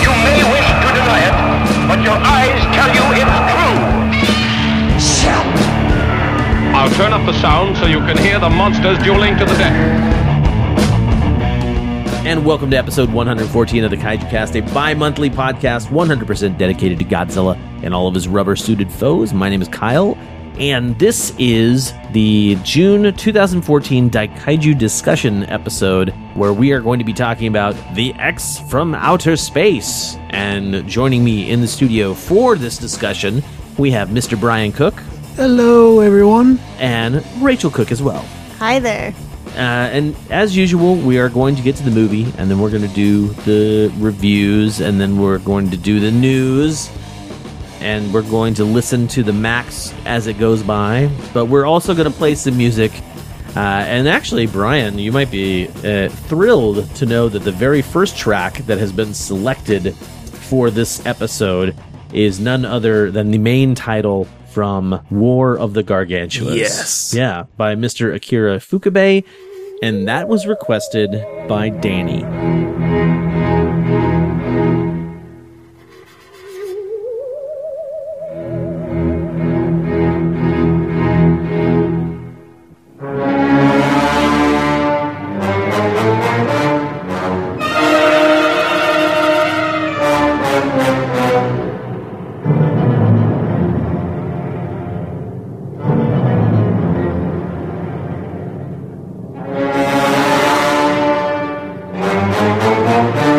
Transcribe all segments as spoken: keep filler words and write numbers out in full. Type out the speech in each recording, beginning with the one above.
You may wish to deny it, but your eyes tell you it's true. Shut. I'll turn up the sound so you can hear the monsters dueling to the death. And welcome to episode one hundred fourteen of the Kaiju Cast, a bi-monthly podcast one hundred percent dedicated to Godzilla and all of his rubber-suited foes. My name is Kyle, and this is the June twenty fourteen Daikaiju discussion episode, where we are going to be talking about The X from Outer Space. And joining me in the studio for this discussion, we have Mister Brian Cook. Hello, everyone. And Rachel Cook as well. Hi there. Uh, and as usual, we are going to get to the movie, and then we're going to do the reviews, and then we're going to do the news, and we're going to listen to the Max as it goes by. But we're also going to play some music. Uh, and actually, Brian, you might be uh, thrilled to know that the very first track that has been selected for this episode is none other than the main title from War of the Gargantuas. Yes. Yeah, by Mister Akira Ifukube. And that was requested by Danny. Thank you.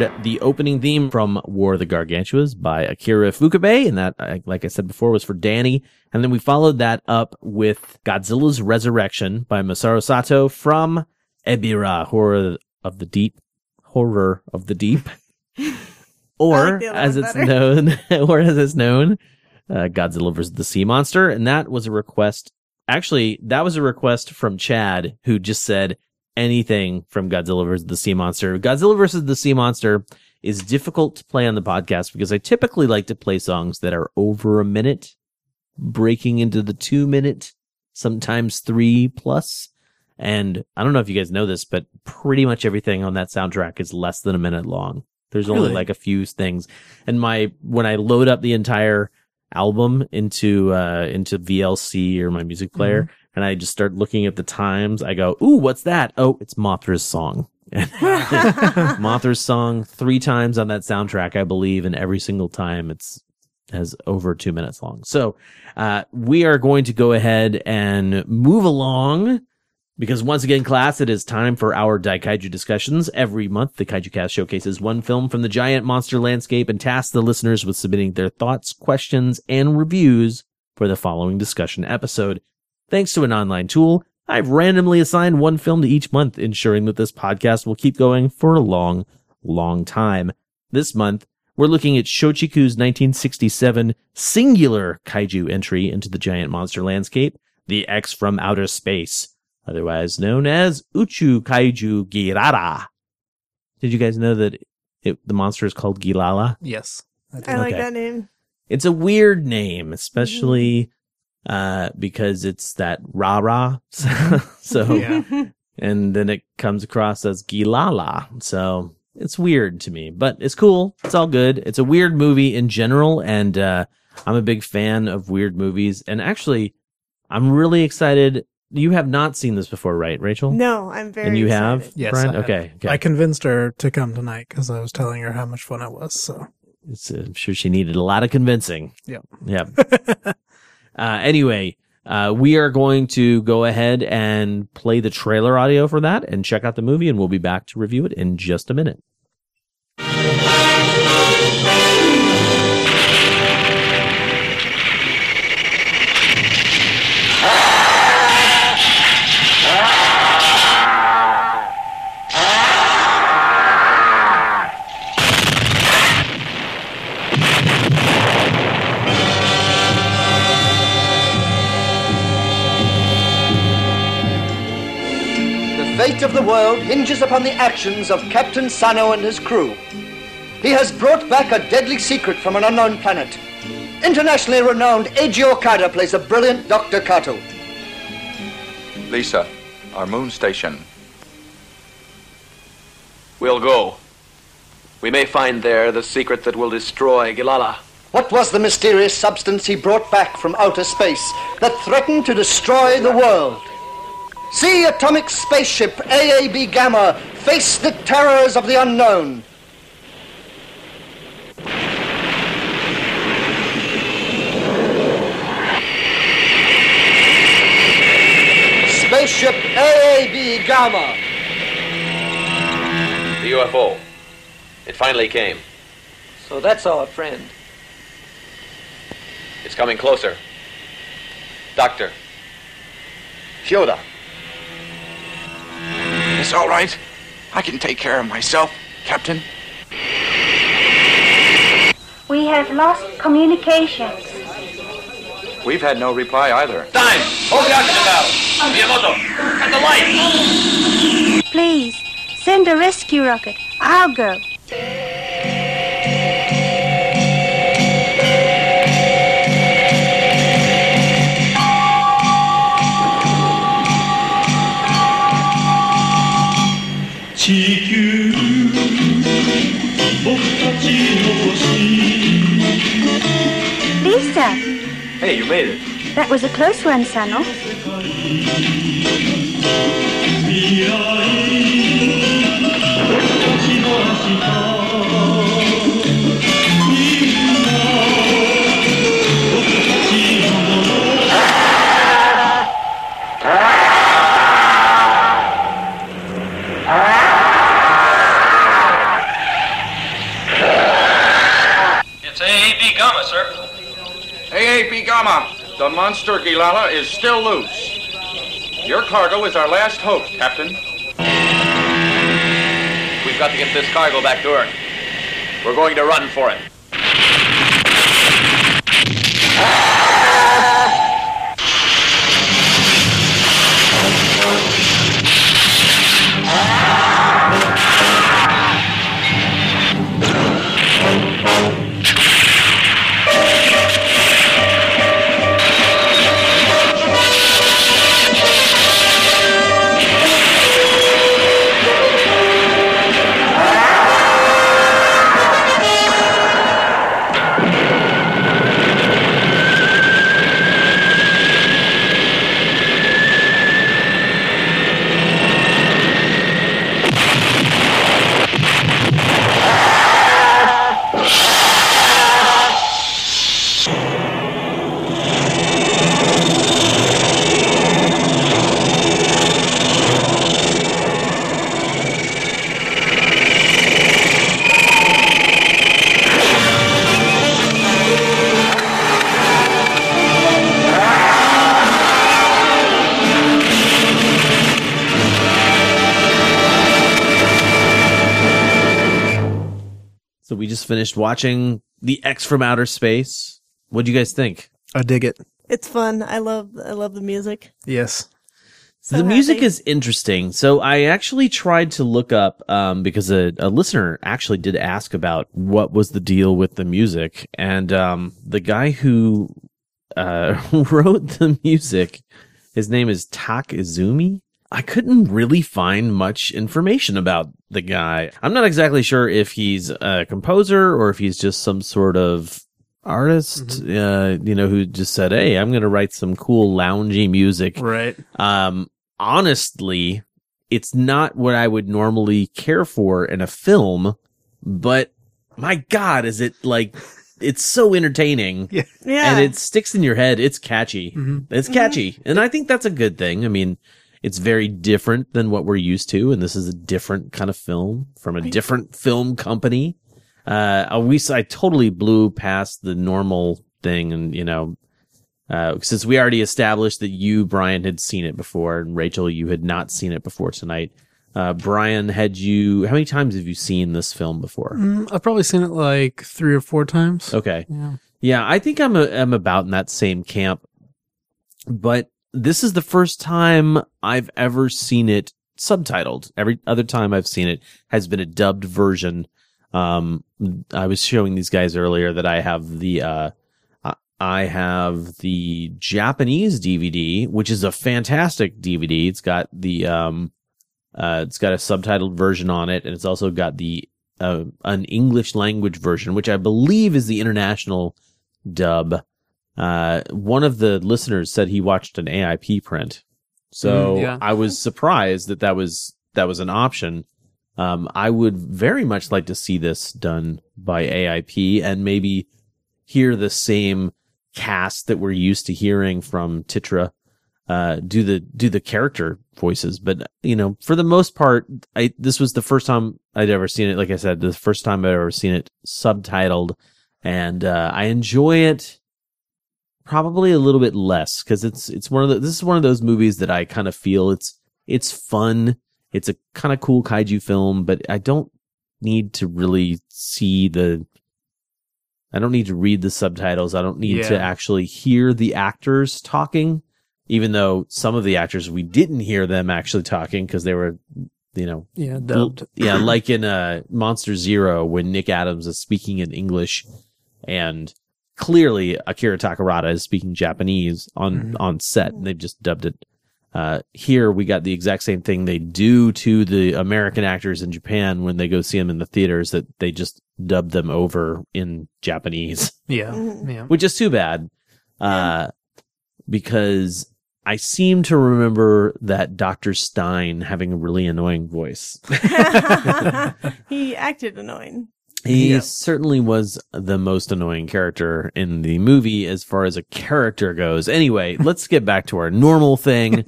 heard the opening theme from War of the Gargantuas by Akira Ifukube, and that, like I said before, was for Danny. And then we followed that up with Godzilla's Resurrection by Masaru Sato from Ebirah Horror of the Deep. Horror of the Deep. Or, as it's known, or as it's known, uh, Godzilla versus the Sea Monster. And that was a request. Actually, that was a request from Chad, who just said anything from Godzilla versus the Sea Monster. Godzilla versus the Sea Monster is difficult to play on the podcast because I typically like to play songs that are over a minute, breaking into the two minute, sometimes three plus. And I don't know if you guys know this, but pretty much everything on that soundtrack is less than a minute long. There's only really? like a few things. And my when I load up the entire album into uh, into V L C or my music player, mm-hmm. and I just start looking at the times, I go, ooh, what's that? Oh, it's Mothra's song. Mothra's song three times on that soundtrack, I believe, and every single time it's has over two minutes long. So uh, we are going to go ahead and move along. Because once again, class, it is time for our Daikaiju discussions. Every month, the Kaiju Cast showcases one film from the giant monster landscape and tasks the listeners with submitting their thoughts, questions, and reviews for the following discussion episode. Thanks to an online tool, I've randomly assigned one film to each month, ensuring that this podcast will keep going for a long, long time. This month, we're looking at Shochiku's nineteen sixty-seven singular kaiju entry into the giant monster landscape, The X from Outer Space, otherwise known as Uchu Kaiju Gilala. Did you guys know that it, the monster is called Gilala? Yes. I, I like okay. that name. It's a weird name, especially mm-hmm. uh, because it's that rah-rah. So, so yeah. And then it comes across as Gilala. So it's weird to me, but it's cool. It's all good. It's a weird movie in general, and uh, I'm a big fan of weird movies. And actually, I'm really excited. You have not seen this before, right, Rachel? No, I'm very And you excited. have? Yes, Brian? I have. Okay, okay. I convinced her to come tonight because I was telling her how much fun it was. So it's, uh, I'm sure she needed a lot of convincing. Yep. Yep. uh, anyway, uh, we are going to go ahead and play the trailer audio for that and check out the movie, and we'll be back to review it in just a minute. Of the world hinges upon the actions of Captain Sano and his crew. He has brought back a deadly secret from an unknown planet. Internationally renowned Eiji Okada plays a brilliant Doctor Kato. Lisa, our moon station. We'll go. We may find there the secret that will destroy Gilala. What was the mysterious substance he brought back from outer space that threatened to destroy the world? See Atomic Spaceship A A B Gamma face the terrors of the unknown. Spaceship A A B Gamma. The U F O. It finally came. So that's our friend. It's coming closer. Doctor. Fyoda. It's all right. I can take care of myself, Captain. We have lost communications. We've had no reply either. Time! Hold the oxygen valve! Miyamoto, cut the light! Please, send a rescue rocket. I'll go. Lisa! Hey, you made it. That was a close one, Sano. A A B Gamma, the monster Gilala is still loose. Your cargo is our last hope, Captain. We've got to get this cargo back to Earth. We're going to run for it. We just finished watching The X from Outer Space. What do you guys think? I dig it. It's fun. I love I love the music. Yes. So the happy. Music is interesting. So I actually tried to look up, um, because a, a listener actually did ask about what was the deal with the music. And um, the guy who uh, wrote the music, his name is Takizumi. I couldn't really find much information about the guy. I'm not exactly sure if he's a composer or if he's just some sort of artist, mm-hmm. uh, you know, who just said, hey, I'm going to write some cool loungy music. Right. Um, honestly, it's not what I would normally care for in a film, but my God, is it like... It's so entertaining, yeah. yeah, and it sticks in your head. It's catchy. Mm-hmm. It's catchy, mm-hmm. and I think that's a good thing. I mean, it's very different than what we're used to, and this is a different kind of film from a different film company. Uh, we I totally blew past the normal thing, and you know, uh, since we already established that you, Brian, had seen it before, and Rachel, you had not seen it before tonight. Uh, Brian, had you? How many times have you seen this film before? Mm, I've probably seen it like three or four times. Okay, yeah, yeah. I think I'm a, I'm about in that same camp, but this is the first time I've ever seen it subtitled. Every other time I've seen it has been a dubbed version. Um, I was showing these guys earlier that I have the uh, I have the Japanese D V D, which is a fantastic D V D. It's got the um. Uh, it's got a subtitled version on it, and it's also got the uh, an English language version, which I believe is the international dub. Uh, one of the listeners said he watched an A I P print, so mm, yeah. I was surprised that that was that was an option. Um, I would very much like to see this done by A I P and maybe hear the same cast that we're used to hearing from Titra. Uh, do the do the character voices, but you know, for the most part, I this was the first time I'd ever seen it. Like I said, the first time I'd ever seen it subtitled, and uh, I enjoy it probably a little bit less because it's it's one of the this is one of those movies that I kind of feel it's it's fun. It's a kind of cool kaiju film, but I don't need to really see the. I don't need to read the subtitles. I don't need yeah. to actually hear the actors talking. Even though some of the actors, we didn't hear them actually talking because they were, you know. Yeah, dubbed. Yeah, like in uh, Monster Zero when Nick Adams is speaking in English and clearly Akira Takarada is speaking Japanese on, mm-hmm. on set. And they've just dubbed it. Uh, here we got the exact same thing they do to the American actors in Japan when they go see them in the theaters that they just dub them over in Japanese. Yeah, yeah. Which is too bad. Uh, yeah. Because... I seem to remember that Doctor Stein having a really annoying voice. He acted annoying. He yeah. certainly was the most annoying character in the movie as far as a character goes. Anyway, let's get back to our normal thing.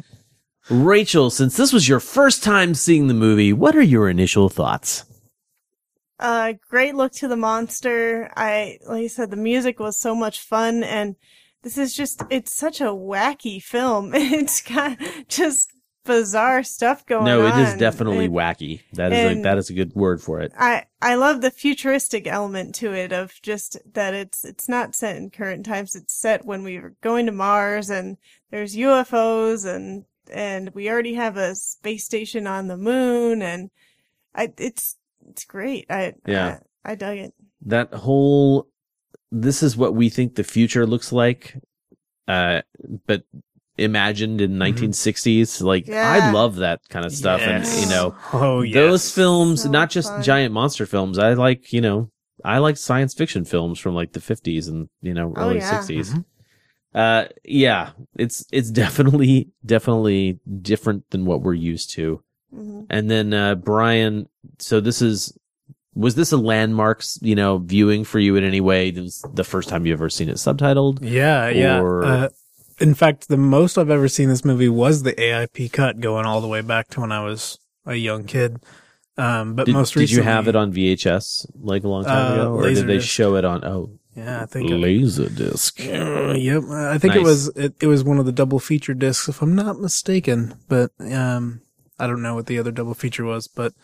Rachel, since this was your first time seeing the movie, what are your initial thoughts? Uh, great look to the monster. I, like I said, the music was so much fun, and this is just, it's such a wacky film. It's got just bizarre stuff going on. No, it on. is definitely it, wacky. That is a, that is a good word for it. I, I love the futuristic element to it, of just that it's it's not set in current times. It's set when we were going to Mars, and there's U F Os, and and we already have a space station on the moon, and I, it's it's great. I yeah, I, I dug it. That whole, this is what we think the future looks like, uh, but imagined in nineteen sixties. Like, yeah. I love that kind of stuff. Yes. And, you know, oh, yes. those films, so not just fun. Giant monster films. I like, you know, I like science fiction films from like the fifties and, you know, early oh, yeah. sixties. Mm-hmm. Uh, yeah, it's, it's definitely, definitely different than what we're used to. Mm-hmm. And then, uh, Brian, so this is, was this a landmark, you know, viewing for you in any way? This was the first time you ever seen it subtitled? Yeah, yeah. Or... Uh, in fact, the most I've ever seen this movie was the A I P cut, going all the way back to when I was a young kid. Um, but did, most recently, did you have it on V H S like a long time uh, ago, or did they disc. show it on? Oh, yeah, I think Laserdisc. Uh, yep, I think nice. it was it, it was one of the double feature discs, if I'm not mistaken. But um, I don't know what the other double feature was, but.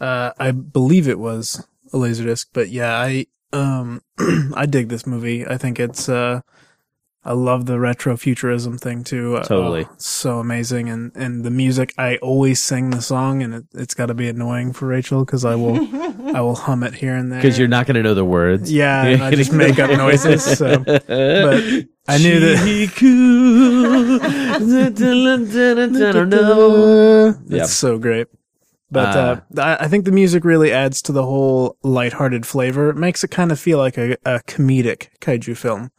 Uh, I believe it was a Laserdisc, but yeah, I, um, I dig this movie. I think it's, uh, I love the retro futurism thing too. Totally. Uh, so amazing. And, and the music, I always sing the song, and it, it's gotta be annoying for Rachel, cause I will, I will hum it here and there. Cause you're not gonna know the words. Yeah. And I just make up noises. So, but I knew that. It's so great. But uh, uh, I think the music really adds to the whole lighthearted flavor. It makes it kind of feel like a, a comedic kaiju film.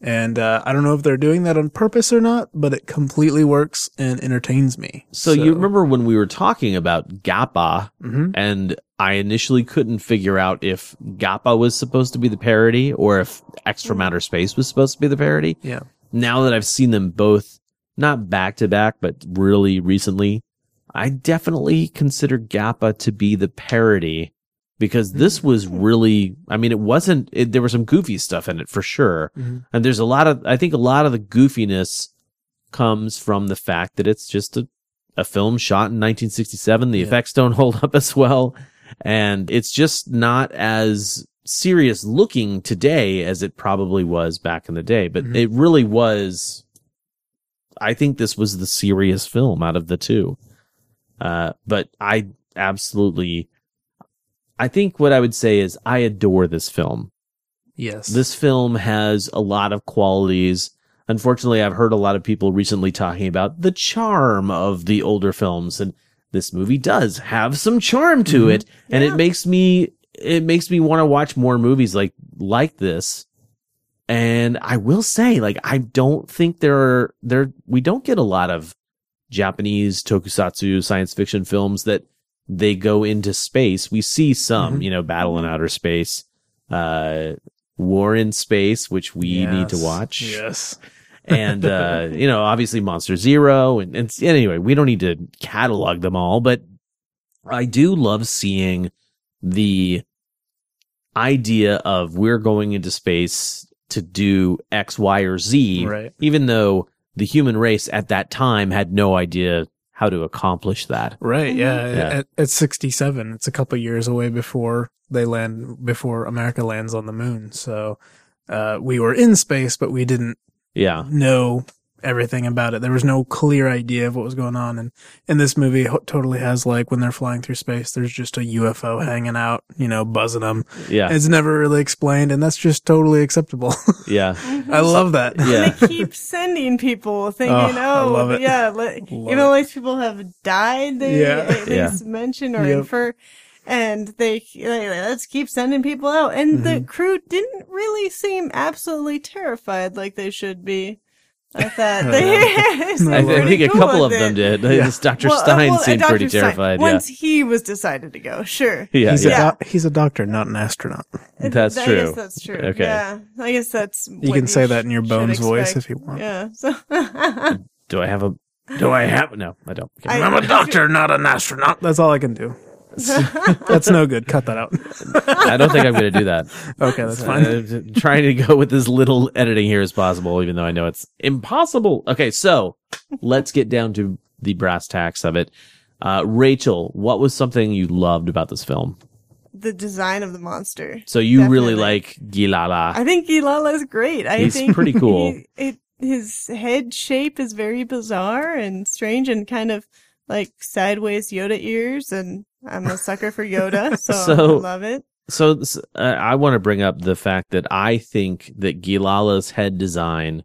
And uh, I don't know if they're doing that on purpose or not, but it completely works and entertains me. So, so. you remember when we were talking about Gappa, mm-hmm. and I initially couldn't figure out if Gappa was supposed to be the parody or if X from Outer Space was supposed to be the parody. Yeah. Now that I've seen them both, not back to back, but really recently, I definitely consider Gappa to be the parody, because this was really, I mean, it wasn't, it, there was some goofy stuff in it for sure. Mm-hmm. And there's a lot of, I think a lot of the goofiness comes from the fact that it's just a, a film shot in nineteen sixty-seven. The yeah. effects don't hold up as well. And it's just not as serious looking today as it probably was back in the day. But mm-hmm. it really was, I think this was the serious film out of the two. Uh, but I absolutely, I think what I would say is I adore this film. Yes. This film has a lot of qualities. Unfortunately, I've heard a lot of people recently talking about the charm of the older films, and this movie does have some charm to mm-hmm. it. And yeah. it makes me, it makes me want to watch more movies like, like this. And I will say, like, I don't think there are, there, we don't get a lot of Japanese tokusatsu science fiction films that they go into space. We see some, mm-hmm. you know, Battle in Outer Space, uh, War in Space, which we yes. need to watch. Yes. And, uh, you know, obviously Monster Zero. And, and anyway, we don't need to catalog them all, but I do love seeing the idea of we're going into space to do X, Y, or Z, right. even though the human race at that time had no idea how to accomplish that. Right. Yeah. yeah. At, at sixty-seven, it's a couple of years away before they land, before America lands on the moon. So, uh, we were in space, but we didn't yeah. know everything about it. There was no clear idea of what was going on. And, and this movie totally has, like, when they're flying through space, there's just a U F O hanging out, you know, buzzing them. Yeah. It's never really explained, and that's just totally acceptable. Yeah. I love that. Yeah. And they keep sending people thinking, oh, oh I love it. yeah, let, love you know, it. These people have died, they, yeah. they, they yeah. mention or yep. infer. And they, they, let's keep sending people out. And mm-hmm. the crew didn't really seem absolutely terrified like they should be. I thought they, uh, I think a couple of them did. Yeah. Doctor well, Stein well, seemed Doctor pretty Stein, terrified. Once yeah. he was decided to go, sure. Yeah, he's, yeah. A doc- he's a doctor, not an astronaut. That's I true. I guess that's true. Okay. Yeah, I guess that's. You can say that in your Bones voice if you want. Yeah. So do I have a? Do I have? No, I don't. Okay. I, I'm a doctor, not an astronaut. That's all I can do. That's no good. Cut that out. I don't think I'm going to do that. Okay, that's fine. Uh, trying to go with as little editing here as possible, even though I know it's impossible. Okay, so let's get down to the brass tacks of it. Uh, Rachel, what was something you loved about this film? The design of the monster. So you Definitely. really like Gilala. I think Gilala is great. I He's think pretty cool. He, it, his head shape is very bizarre and strange and kind of like sideways Yoda ears, and I'm a sucker for Yoda, so, so I love it. So uh, I want to bring up the fact that I think that Gilala's head design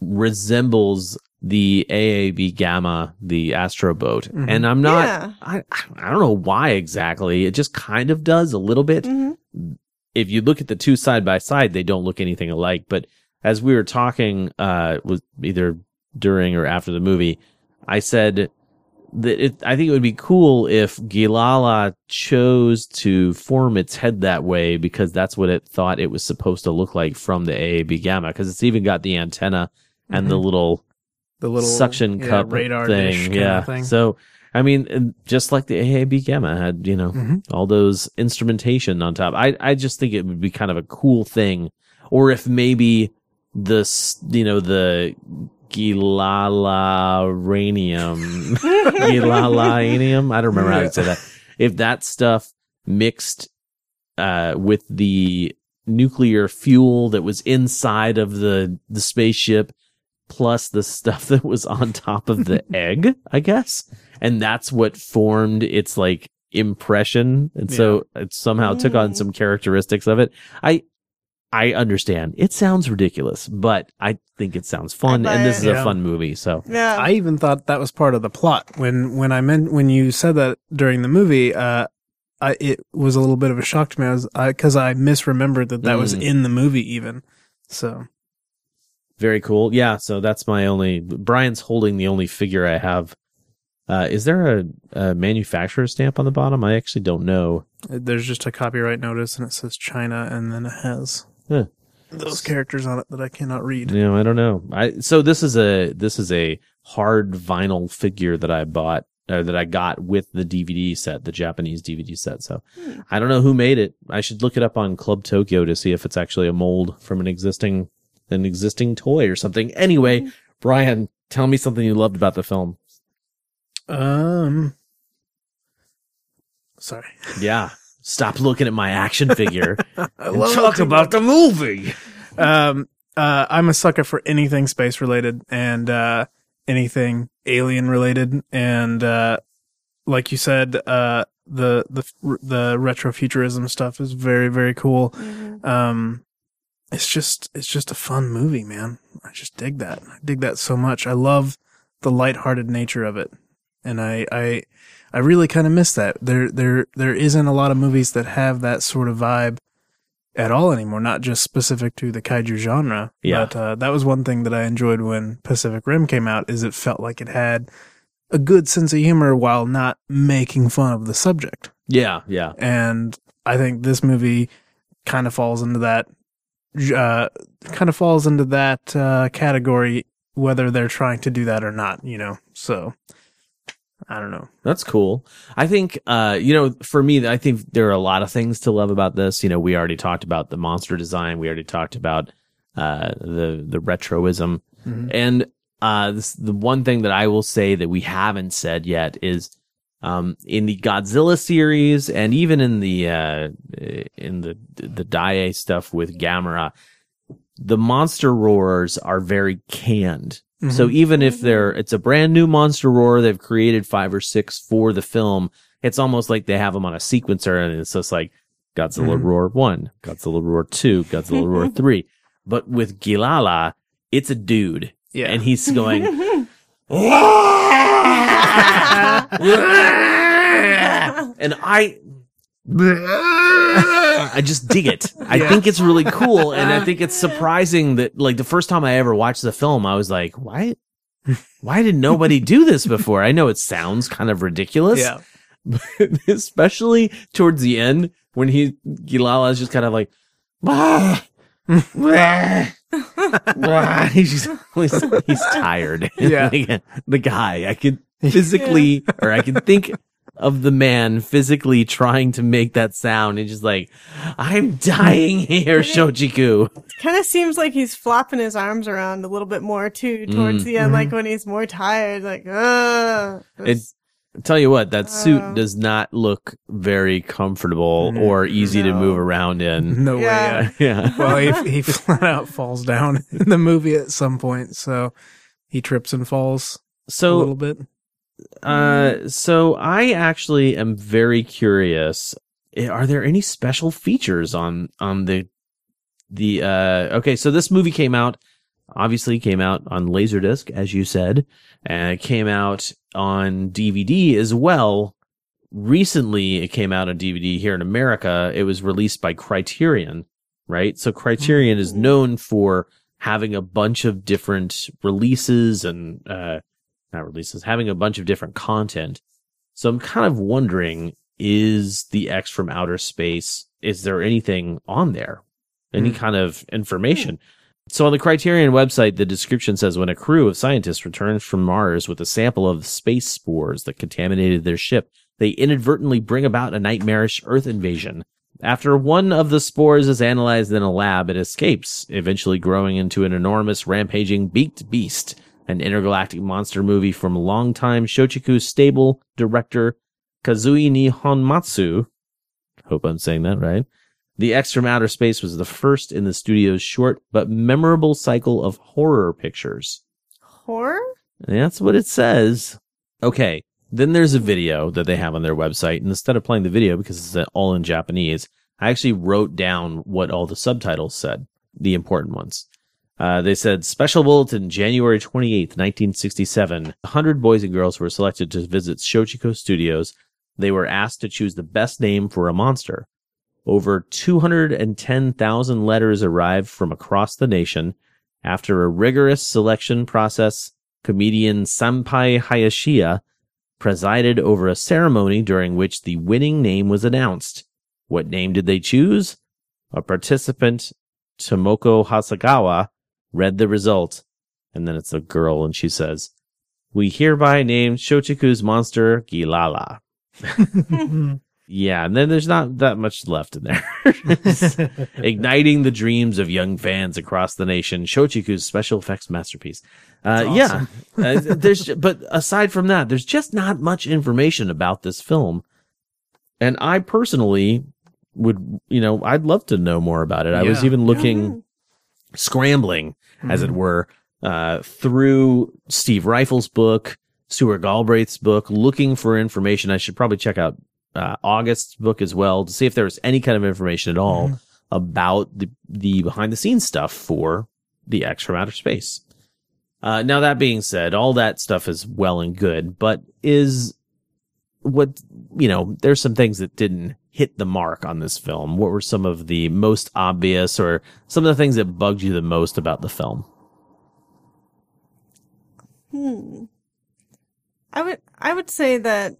resembles the A A B Gamma, the Astro Boat. Mm-hmm. And I'm not, yeah. I, I don't know why exactly. It just kind of does a little bit. Mm-hmm. If you look at the two side by side, they don't look anything alike. But as we were talking, uh, was either during or after the movie, I said that it, I think it would be cool if Gilala chose to form its head that way because that's what it thought it was supposed to look like from the A A B Gamma. Because it's even got the antenna and mm-hmm. the little. The little suction yeah, cup thing. Yeah. Thing. So, I mean, just like the A A B Gamma had, you know, mm-hmm. all those instrumentation on top. I, I just think it would be kind of a cool thing. Or if maybe the, you know, the Gilala-ranium, Gilala-anium, I don't remember yeah. how to say that. If that stuff mixed uh, with the nuclear fuel that was inside of the, the spaceship, plus the stuff that was on top of the egg, I guess. And that's what formed its like impression. And yeah. so it somehow mm. took on some characteristics of it. I I understand. It sounds ridiculous, but I think it sounds fun. And this it. is yeah. a fun movie. So yeah. I even thought that was part of the plot. When when I meant when you said that during the movie, uh I, it was a little bit of a shock to me. I was because I, I misremembered that that mm. was in the movie even. So very cool. Yeah, so that's my only... Brian's holding the only figure I have. Uh, is there a, a manufacturer stamp on the bottom? I actually don't know. There's just a copyright notice, and it says China, and then it has huh. those characters on it that I cannot read. You know, I don't know. I So this is a this is a hard vinyl figure that I bought, or that I got with the D V D set, the Japanese D V D set. So hmm. I don't know who made it. I should look it up on Club Tokyo to see if it's actually a mold from an existing... an existing toy or something. Anyway, Brian, tell me something you loved about the film. Um, sorry. Yeah. Stop looking at my action figure and talk about the movie. Um, uh, I'm a sucker for anything space related and, uh, anything alien related. And, uh, like you said, uh, the, the, the retrofuturism stuff is very, very cool. Mm-hmm. Um, It's just, it's just a fun movie, man. I just dig that. I dig that so much. I love the lighthearted nature of it. And I, I, I really kind of miss that. There, there, there isn't a lot of movies that have that sort of vibe at all anymore. Not just specific to the kaiju genre. Yeah. But, uh, that was one thing that I enjoyed when Pacific Rim came out is it felt like it had a good sense of humor while not making fun of the subject. Yeah. Yeah. And I think this movie kind of falls into that. Uh, kind of falls into that uh, category, whether they're trying to do that or not, you know. So, I don't know. That's cool. I think, uh, you know, for me, I think there are a lot of things to love about this. You know, we already talked about the monster design. We already talked about uh, the the retroism, mm-hmm. and uh, this, the one thing that I will say that we haven't said yet is um, in the Godzilla series and even in the uh, in the the Daiei stuff with Gamera, the monster roars are very canned. Mm-hmm. So even if they're it's a brand new monster roar, they've created five or six for the film. It's almost like they have them on a sequencer, and it's just like Godzilla mm-hmm. roar one, Godzilla roar two, Godzilla roar three. But with Gilala, it's a dude, yeah. and he's going. and I I just dig it. I yeah. think it's really cool, and I think it's surprising that like the first time I ever watched the film I was like, why why did nobody do this before? I know it sounds kind of ridiculous, yeah. but especially towards the end when he Gilala is just kind of like he's, he's, he's tired. Yeah. the guy I could physically, yeah. or I could think of the man physically trying to make that sound. He's just like, I'm dying here, Shochiku. Kind of seems like he's flopping his arms around a little bit more, too, towards mm. the end, like when he's more tired, like, ugh. It's, tell you what, that suit uh, does not look very comfortable mm, or easy no. to move around in. No yeah. way. Yeah. Well, he, he flat out falls down in the movie at some point, so he trips and falls so, a little bit. Uh, so I actually am very curious. Are there any special features on on the the? Uh, okay, so this movie came out. Obviously came out on Laserdisc, as you said, and it came out on D V D as well. Recently, it came out on D V D here in America. It was released by Criterion, right? So Criterion is known for having a bunch of different releases and, uh, not releases, having a bunch of different content. So I'm kind of wondering, is The X from Outer Space, is there anything on there? Any mm. kind of information? So on the Criterion website, the description says, when a crew of scientists returned from Mars with a sample of space spores that contaminated their ship, they inadvertently bring about a nightmarish Earth invasion. After one of the spores is analyzed in a lab, it escapes, eventually growing into an enormous, rampaging, beaked beast, an intergalactic monster movie from longtime Shochiku stable director Kazui Nihonmatsu. Hope I'm saying that right. The X from Outer Space was the first in the studio's short but memorable cycle of horror pictures. Horror? That's what it says. Okay, then there's a video that they have on their website, and instead of playing the video, because it's all in Japanese, I actually wrote down what all the subtitles said, the important ones. Uh, they said, Special Bulletin, January twenty-eighth, nineteen sixty-seven. one hundred boys and girls were selected to visit Shochiku Studios. They were asked to choose the best name for a monster. Over two hundred ten thousand letters arrived from across the nation. After a rigorous selection process, comedian Sanpai Hayashiya presided over a ceremony during which the winning name was announced. What name did they choose? A participant, Tomoko Hasagawa, read the result. And then it's a girl, and she says, "We hereby name Shochiku's monster Gilala." Yeah, and then there's not that much left in there. Igniting the dreams of young fans across the nation, Shochiku's special effects masterpiece. Uh, awesome. Yeah, uh, there's but aside from that, there's just not much information about this film, and I personally would, you know, I'd love to know more about it. Yeah. I was even looking, yeah. scrambling, mm-hmm. as it were, uh, through Steve Reifle's book, Stuart Galbraith's book, looking for information. I should probably check out Uh, August's book as well to see if there was any kind of information at all mm. about the, the behind the scenes stuff for The X from Outer Space. Uh, now, that being said, all that stuff is well and good, but is what, you know, there's some things that didn't hit the mark on this film. What were some of the most obvious or some of the things that bugged you the most about the film? Hmm. I would, I would say that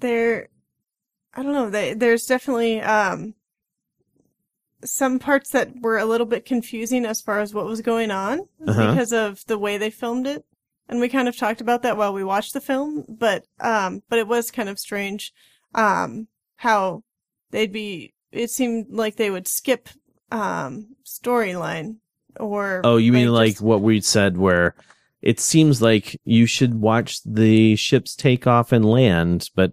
there, I don't know. They, there's definitely um, some parts that were a little bit confusing as far as what was going on uh-huh. because of the way they filmed it, and we kind of talked about that while we watched the film. But um, but it was kind of strange um, how they'd be. It seemed like they would skip um, storyline or oh, you like mean like just, what we said where. It seems like you should watch the ships take off and land, but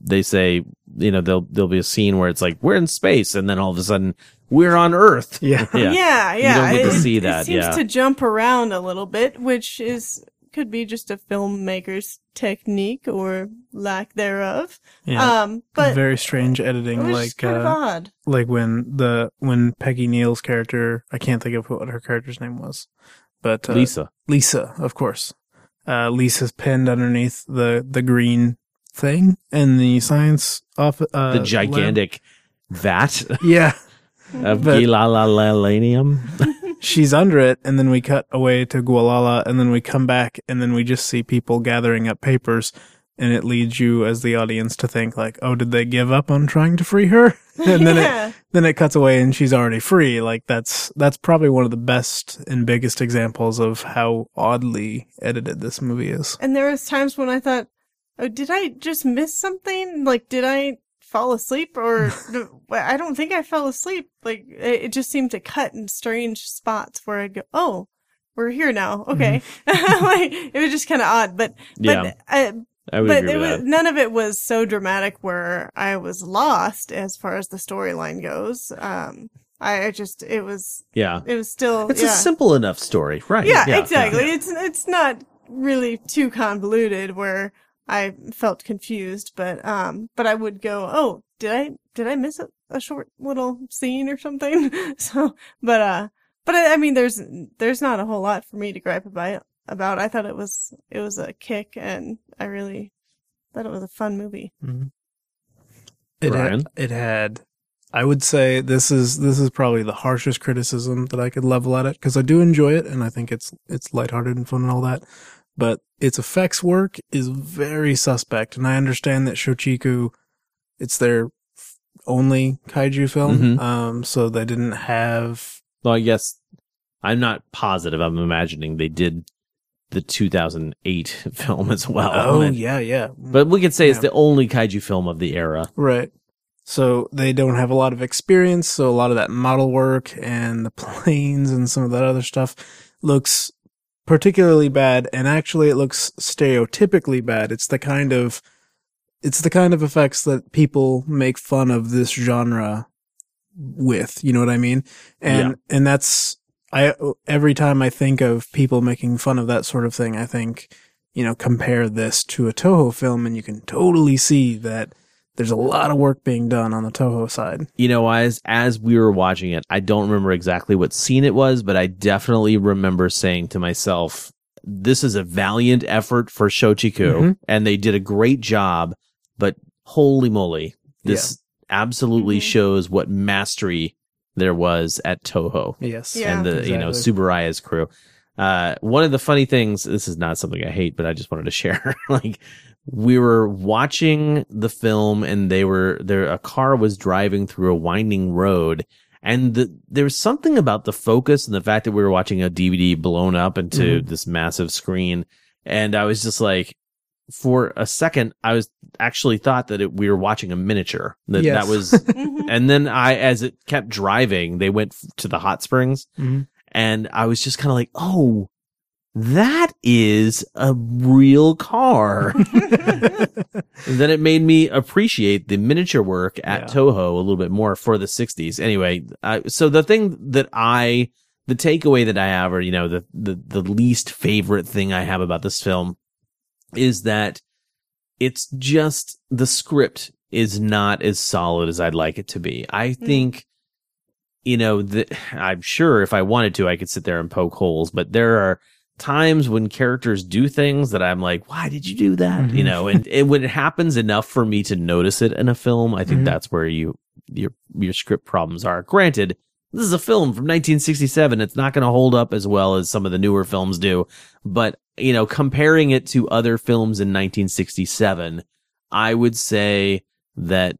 they say, you know, there'll there'll be a scene where it's like, we're in space, and then all of a sudden, we're on Earth. Yeah, yeah, yeah. yeah. You don't get to see that. It seems yeah. to jump around a little bit, which is could be just a filmmaker's technique or lack thereof. Yeah, um, but very strange editing. It was like kind uh, of odd. Like when the when Peggy Neal's character, I can't think of what her character's name was. But uh, Lisa, Lisa, of course, uh, Lisa's pinned underneath the, the green thing in the science office. Uh, the gigantic lab. Vat, yeah, of gilalalanium. She's under it, and then we cut away to Gualala, and then we come back, and then we just see people gathering up papers, and it leads you as the audience to think like, oh, did they give up on trying to free her? And then yeah. it then it cuts away and she's already free. Like that's that's probably one of the best and biggest examples of how oddly edited this movie is. And there was times when I thought, Oh, did I just miss something? Like, did I fall asleep? Or I don't think I fell asleep. Like, it just seemed to cut in strange spots where I'd go, oh, we're here now. Okay. Mm-hmm. Like, it was just kind of odd. But, yeah, but, I, I would but agree it with was, that. None of it was so dramatic where I was lost as far as the storyline goes. Um, I just, it was, yeah, it was still, it's yeah. a simple enough story, right? Yeah, yeah exactly. Yeah. It's, it's not really too convoluted where I felt confused, but, um, but I would go, oh, did I, did I miss a, a short little scene or something? So, but, uh, but I, I mean, there's, there's not a whole lot for me to gripe about, about. I thought it was, it was a kick and I really thought it was a fun movie. Mm-hmm. It had, it had. I would say this is this is probably the harshest criticism that I could level at it, because I do enjoy it and I think it's it's lighthearted and fun and all that, but its effects work is very suspect, and I understand that Shochiku, it's their only kaiju film, mm-hmm. um, so they didn't have. Well, I guess I'm not positive. I'm imagining they did the two thousand eight film as well. Oh and, yeah, yeah. But we could say yeah. it's the only kaiju film of the era, right? So they don't have a lot of experience, so a lot of that model work and the planes and some of that other stuff looks particularly bad, and actually it looks stereotypically bad. It's the kind of it's the kind of effects that people make fun of this genre with, you know what I mean? And yeah. and that's I every time I think of people making fun of that sort of thing, I think, you know, compare this to a Toho film and you can totally see that there's a lot of work being done on the Toho side. You know, as as we were watching it, I don't remember exactly what scene it was, but I definitely remember saying to myself, this is a valiant effort for Shochiku, mm-hmm. and they did a great job, but holy moly, this yeah. absolutely mm-hmm. shows what mastery there was at Toho. Yes. Yeah, and the, exactly. you know, Tsuburaya's crew. Uh, one of the funny things, this is not something I hate, but I just wanted to share, like, we were watching the film and they were there. A car was driving through a winding road, and the, there was something about the focus and the fact that we were watching a D V D blown up into mm-hmm. this massive screen. And I was just like, for a second, I was actually thought that it, we were watching a miniature. That yes. that was, and then I, as it kept driving, they went to the hot springs, mm-hmm. and I was just kind of like, oh. That is a real car. And then it made me appreciate the miniature work at yeah. Toho a little bit more for the sixties. Anyway, uh, so the thing that I, the takeaway that I have, or, you know, the, the, the least favorite thing I have about this film is that it's just the script is not as solid as I'd like it to be. I think. Mm. You know, the, I'm sure if I wanted to, I could sit there and poke holes, but there are times when characters do things that I'm like, why did you do that? Mm-hmm. You know, and, and when it happens enough for me to notice it in a film, I think mm-hmm. that's where you your your script problems are. Granted, this is a film from nineteen sixty-seven. It's not going to hold up as well as some of the newer films do. But, you know, comparing it to other films in nineteen sixty-seven, I would say that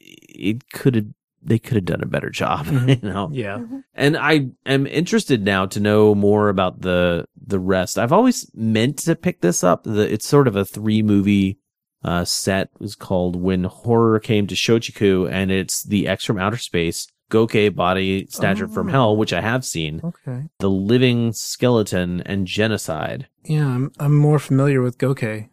it could have they could have done a better job, you know? Yeah. And I am interested now to know more about the the rest. I've always meant to pick this up. The, it's sort of a three-movie uh, set. It was called When Horror Came to Shochiku, and it's The X from Outer Space, Gokai Body Snatcher oh. from Hell, which I have seen, okay. The Living Skeleton, and Genocide. Yeah, I'm, I'm more familiar with Gokai.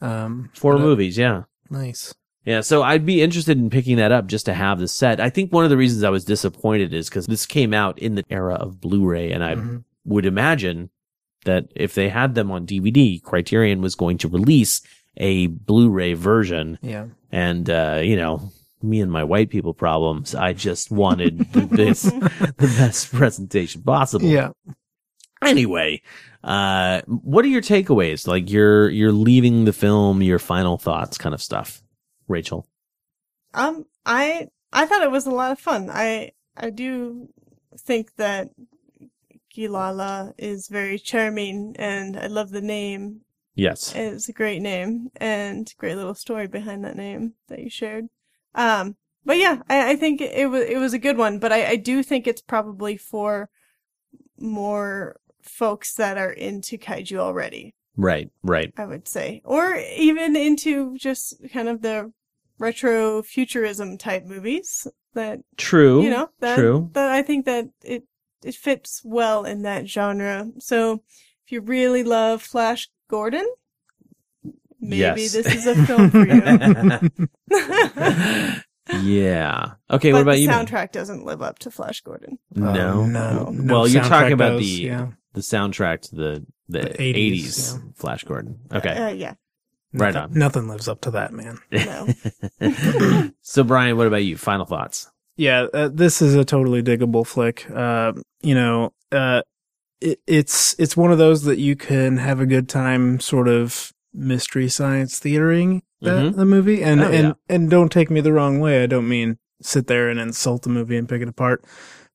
Um, Four movies, I, yeah. Nice. Yeah, so I'd be interested in picking that up just to have the set. I think one of the reasons I was disappointed is because this came out in the era of Blu-ray, and I mm-hmm. would imagine that if they had them on D V D, Criterion was going to release a Blu-ray version. Yeah. And, uh, you know, me and my white people problems, I just wanted the, best, the best presentation possible. Yeah. Anyway, uh, what are your takeaways? Like, you're, you're leaving the film, your final thoughts kind of stuff. Rachel, um, I I thought it was a lot of fun. I I do think that Gilala is very charming, and I love the name. Yes, it's a great name and great little story behind that name that you shared. Um, but yeah, I, I think it, it was it was a good one. But I, I do think it's probably for more folks that are into kaiju already. Right, right. I would say. Or even into just kind of the retro futurism type movies that True. You know, that, true. That I think that it it fits well in that genre. So if you really love Flash Gordon, maybe yes. this is a film for you. Yeah. Okay, but what about the you? The soundtrack doesn't live up to Flash Gordon. No. Uh, no, no. Well, you're talking about does, the yeah. the soundtrack to the, the, the eighties, eighties yeah. Flash Gordon. Okay. Uh, yeah. Right nothing, on. Nothing lives up to that, man. No. So, Brian, what about you? Final thoughts? Yeah, uh, this is a totally diggable flick. Uh, you know, uh, it, it's it's one of those that you can have a good time sort of mystery science theatering. The, mm-hmm. the movie and, oh, and, yeah. and don't take me the wrong way. I don't mean sit there and insult the movie and pick it apart.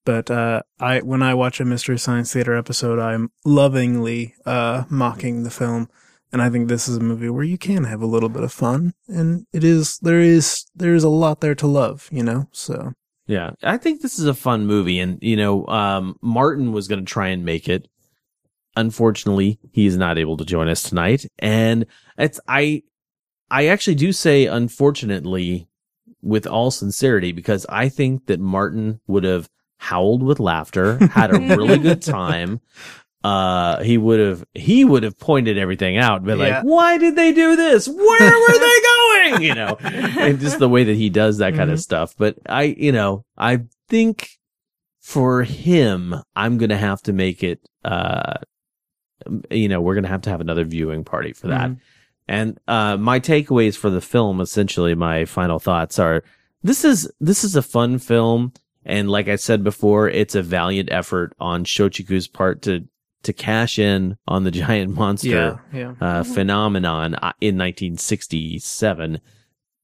But uh, I when I watch a Mystery Science Theater episode, I'm lovingly uh, mocking the film. And I think this is a movie where you can have a little bit of fun. And it is there is there is a lot there to love, you know, so. Yeah, I think this is a fun movie. And, you know, um, Martin was going to try and make it. Unfortunately, he is not able to join us tonight. And it's I. I actually do say, unfortunately, with all sincerity, because I think that Martin would have howled with laughter, had a really good time. Uh, he would have he would have pointed everything out, and been yeah. like, "Why did they do this? Where were they going?" You know, and just the way that he does that kind mm-hmm. of stuff. But I, you know, I think for him, I'm going to have to make it. Uh, you know, we're going to have to have another viewing party for that. Mm-hmm. And uh, my takeaways for the film, essentially, my final thoughts are: this is this is a fun film, and like I said before, it's a valiant effort on Shochiku's part to to cash in on the giant monster yeah, yeah. Uh, phenomenon in nineteen sixty-seven,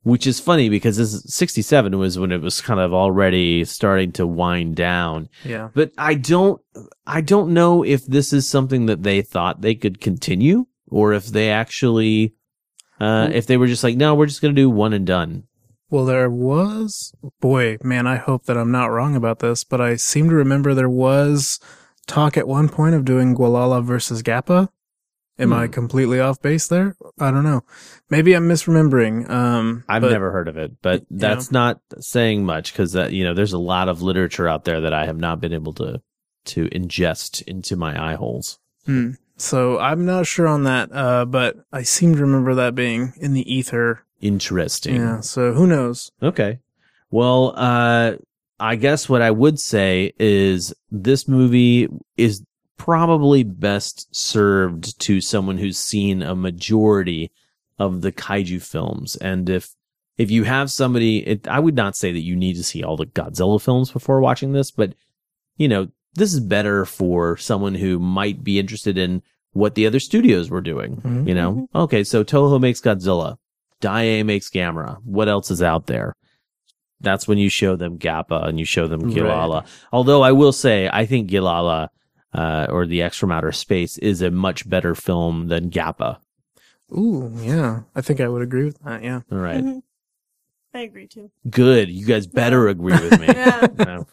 which is funny because this sixty-seven was when it was kind of already starting to wind down. Yeah, but I don't I don't know if this is something that they thought they could continue. Or if they actually, uh, if they were just like, no, we're just going to do one and done. Well, there was, boy, man, I hope that I'm not wrong about this, but I seem to remember there was talk at one point of doing Gilala versus Gappa. Am hmm. I completely off base there? I don't know. Maybe I'm misremembering. Um, I've but, never heard of it, but that's know. Not saying much because, you know, there's a lot of literature out there that I have not been able to, to ingest into my eye holes. Hmm. So I'm not sure on that, uh, but I seem to remember that being in the ether. Interesting. Yeah, so who knows? Okay. Well, uh, I guess what I would say is this movie is probably best served to someone who's seen a majority of the kaiju films. And if if you have somebody, it, I would not say that you need to see all the Godzilla films before watching this, but, you know, this is better for someone who might be interested in what the other studios were doing, mm-hmm. you know? Okay, so Toho makes Godzilla. Daiei makes Gamera. What else is out there? That's when you show them Gappa and you show them Gilala. Right. Although I will say, I think Gilala, uh, or The X from Outer Space, is a much better film than Gappa. Ooh, yeah. I think I would agree with that, yeah. All right. Mm-hmm. I agree, too. Good. You guys better yeah. agree with me. Yeah. No.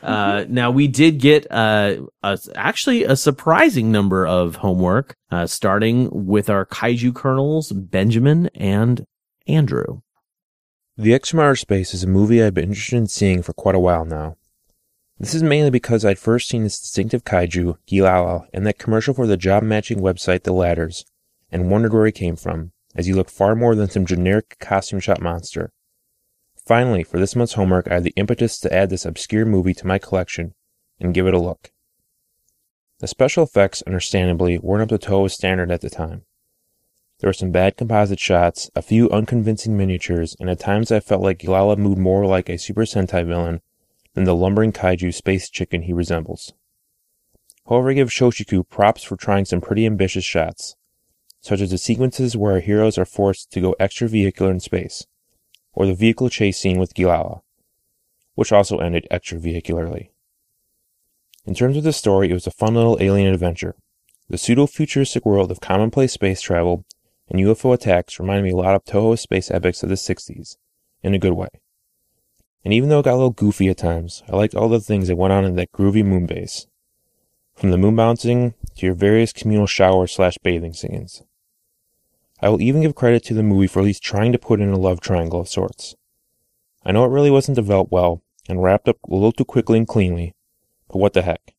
Uh, now we did get, uh, a, actually a surprising number of homework, uh, starting with our kaiju colonels, Benjamin and Andrew. The X from Outer Space is a movie I've been interested in seeing for quite a while now. This is mainly because I'd first seen this distinctive kaiju, Gilala, and that commercial for the job matching website, The Ladders, and wondered where he came from, as he looked far more than some generic costume shop monster. Finally, for this month's homework, I had the impetus to add this obscure movie to my collection and give it a look. The special effects, understandably, weren't up to Toho's standard at the time. There were some bad composite shots, a few unconvincing miniatures, and at times I felt like Gilala moved more like a Super Sentai villain than the lumbering kaiju space chicken he resembles. However, I give Shochiku props for trying some pretty ambitious shots, such as the sequences where our heroes are forced to go extravehicular in space, or the vehicle chase scene with Gilala, which also ended extravehicularly. In terms of the story, it was a fun little alien adventure. The pseudo-futuristic world of commonplace space travel and U F O attacks reminded me a lot of Toho's space epics of the sixties, in a good way. And even though it got a little goofy at times, I liked all the things that went on in that groovy moon base. from the moon bouncing to your various communal shower slash bathing scenes. I will even give credit to the movie for at least trying to put in a love triangle of sorts. I know it really wasn't developed well and wrapped up a little too quickly and cleanly, but what the heck.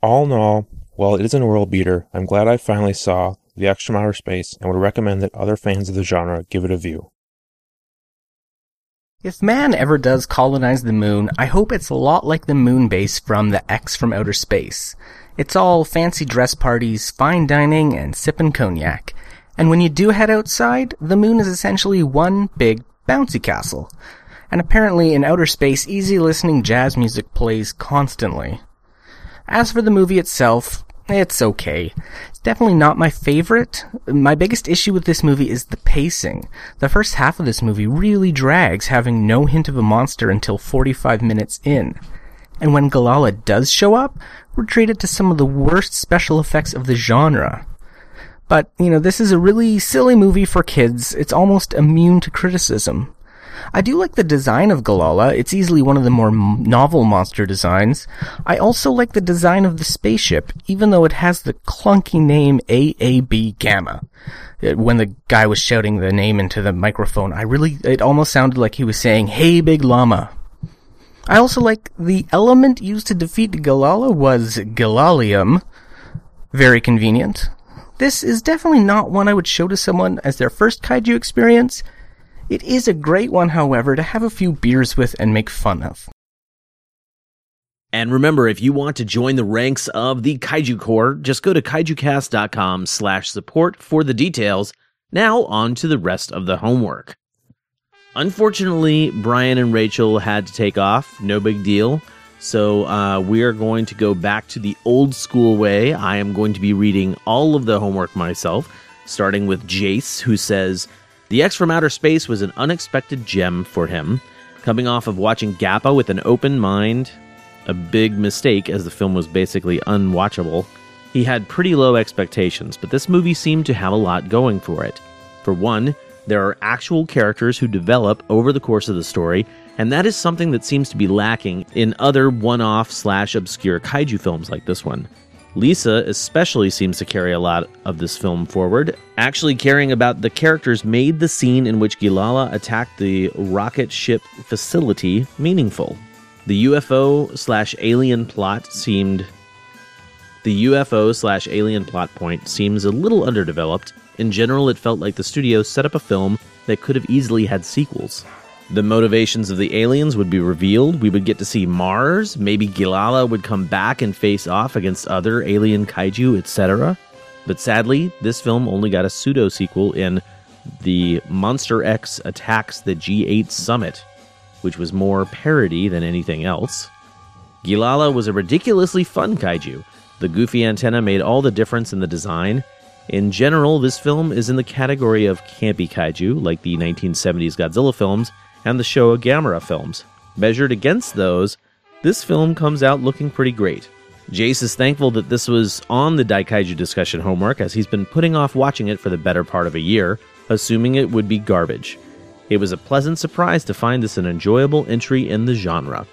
All in all, while it isn't a world beater, I'm glad I finally saw The X from Outer Space and would recommend that other fans of the genre give it a view. If man ever does colonize the moon, I hope it's a lot like the moon base from The X from Outer Space. It's all fancy dress parties, fine dining, and sippin' cognac. And when you do head outside, the moon is essentially one big bouncy castle. And apparently in outer space, easy listening jazz music plays constantly. As for the movie itself, it's okay. It's definitely not my favorite. My biggest issue with this movie is the pacing. The first half of this movie really drags, having no hint of a monster until forty-five minutes in. And when Gilala does show up, we're treated to some of the worst special effects of the genre. But, you know, this is a really silly movie for kids. It's almost immune to criticism. I do like the design of Gilala. It's easily one of the more novel monster designs. I also like the design of the spaceship, even though it has the clunky name A A B Gamma. When the guy was shouting the name into the microphone, I really, it almost sounded like he was saying, "Hey, Big Llama." I also like the element used to defeat Gilala was Gilalium. Very convenient. This is definitely not one I would show to someone as their first kaiju experience. It is a great one, however, to have a few beers with and make fun of. And remember, if you want to join the ranks of the Kaiju Corps, just go to kaijucast.com slash support for the details. Now on to the rest of the homework. Unfortunately, Brian and Rachel had to take off. No big deal. So uh, we are going to go back to the old school way. I am going to be reading all of the homework myself, starting with Jace, who says, The X from Outer Space was an unexpected gem for him, coming off of watching Gappa with an open mind, a big mistake as the film was basically unwatchable. He had pretty low expectations, but this movie seemed to have a lot going for it. For one, there are actual characters who develop over the course of the story, and that is something that seems to be lacking in other one-off slash obscure kaiju films like this one. Lisa especially seems to carry a lot of this film forward, actually caring about the characters made the scene in which Gilala attacked the rocket ship facility meaningful. The U F O slash alien plot seemed... The U F O slash alien plot point seems a little underdeveloped. In general, it felt like the studio set up a film that could have easily had sequels. The motivations of the aliens would be revealed, we would get to see Mars, maybe Gilala would come back and face off against other alien kaiju, et cetera. But sadly, this film only got a pseudo-sequel in The Monster X Attacks the G eight Summit, which was more parody than anything else. Gilala was a ridiculously fun kaiju. The goofy antenna made all the difference in the design. In general, this film is in the category of campy kaiju, like the nineteen seventies Godzilla films, and the Showa Gamera films. Measured against those, this film comes out looking pretty great. Jace is thankful that this was on the Daikaiju discussion homework, as he's been putting off watching it for the better part of a year, assuming it would be garbage. It was a pleasant surprise to find this an enjoyable entry in the genre.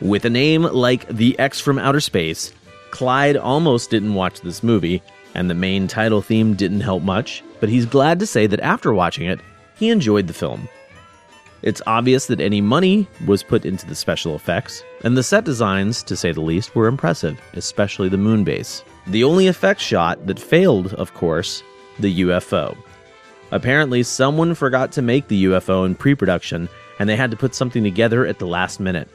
With a name like The X from Outer Space, Clyde almost didn't watch this movie, and the main title theme didn't help much, but he's glad to say that after watching it, he enjoyed the film. It's obvious that any money was put into the special effects, and the set designs, to say the least, were impressive, especially the moon base. The only effect shot that failed, of course, the U F O. Apparently, someone forgot to make the U F O in pre-production, and they had to put something together at the last minute.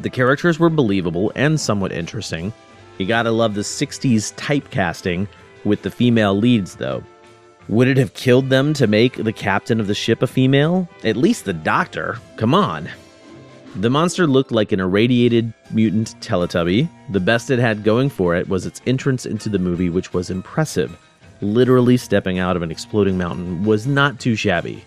The characters were believable and somewhat interesting. You gotta love the sixties typecasting with the female leads, though. Would it have killed them to make the captain of the ship a female? At least the doctor. Come on. The monster looked like an irradiated mutant Teletubby. The best it had going for it was its entrance into the movie, which was impressive. Literally stepping out of an exploding mountain was not too shabby.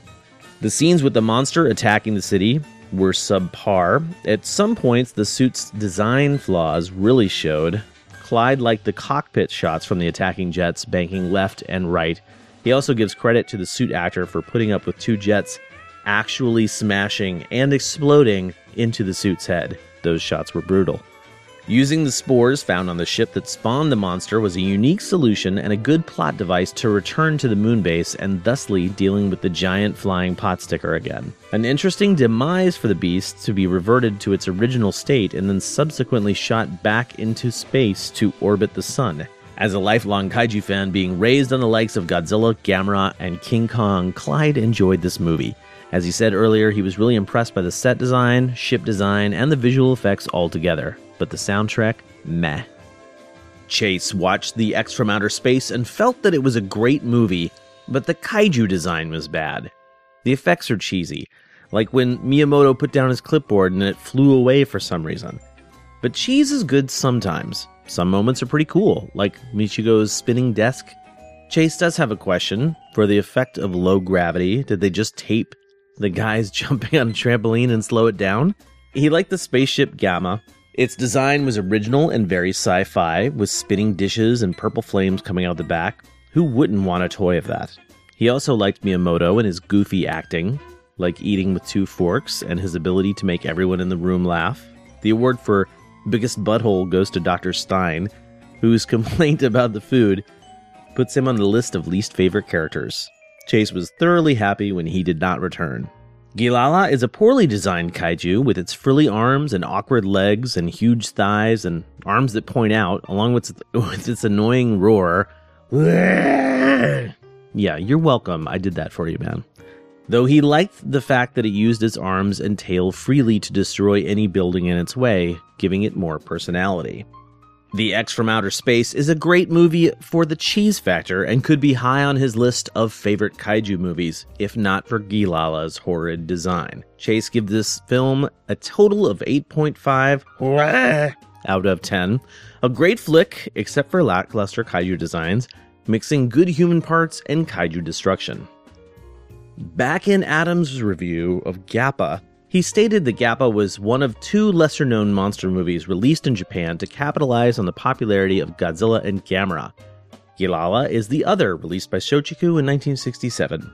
The scenes with the monster attacking the city were subpar. At some points, the suit's design flaws really showed. Clyde liked the cockpit shots from the attacking jets banking left and right. He also gives credit to the suit actor for putting up with two jets actually smashing and exploding into the suit's head. Those shots were brutal. Using the spores found on the ship that spawned the monster was a unique solution and a good plot device to return to the moon base and thusly dealing with the giant flying pot sticker again. An interesting demise for the beast to be reverted to its original state and then subsequently shot back into space to orbit the sun. As a lifelong kaiju fan being raised on the likes of Godzilla, Gamera, and King Kong, Clyde enjoyed this movie. As he said earlier, he was really impressed by the set design, ship design, and the visual effects altogether. But the soundtrack, meh. Chase watched The X from Outer Space and felt that it was a great movie, but the kaiju design was bad. The effects are cheesy, like when Miyamoto put down his clipboard and it flew away for some reason. But cheese is good sometimes. Some moments are pretty cool, like Michigo's spinning desk. Chase does have a question. For the effect of low gravity, did they just tape the guys jumping on a trampoline and slow it down? He liked the spaceship Gamma. Its design was original and very sci-fi, with spinning dishes and purple flames coming out the back. Who wouldn't want a toy of that? He also liked Miyamoto and his goofy acting, like eating with two forks, and his ability to make everyone in the room laugh. The award for Biggest Butthole goes to Doctor Stein, whose complaint about the food puts him on the list of least favorite characters. Chase was thoroughly happy when he did not return. Gilala is a poorly designed kaiju with its frilly arms and awkward legs and huge thighs and arms that point out, along with, with its annoying roar. Yeah, you're welcome. I did that for you, man. Though he liked the fact that it used its arms and tail freely to destroy any building in its way, giving it more personality. The X from Outer Space is a great movie for the cheese factor and could be high on his list of favorite kaiju movies, if not for Gilala's horrid design. Chase gives this film a total of eight point five out of ten. A great flick, except for lackluster kaiju designs, mixing good human parts and kaiju destruction. Back in Adams' review of Gappa, he stated that Gappa was one of two lesser-known monster movies released in Japan to capitalize on the popularity of Godzilla and Gamera. Gilala is the other, released by Shochiku in nineteen sixty-seven.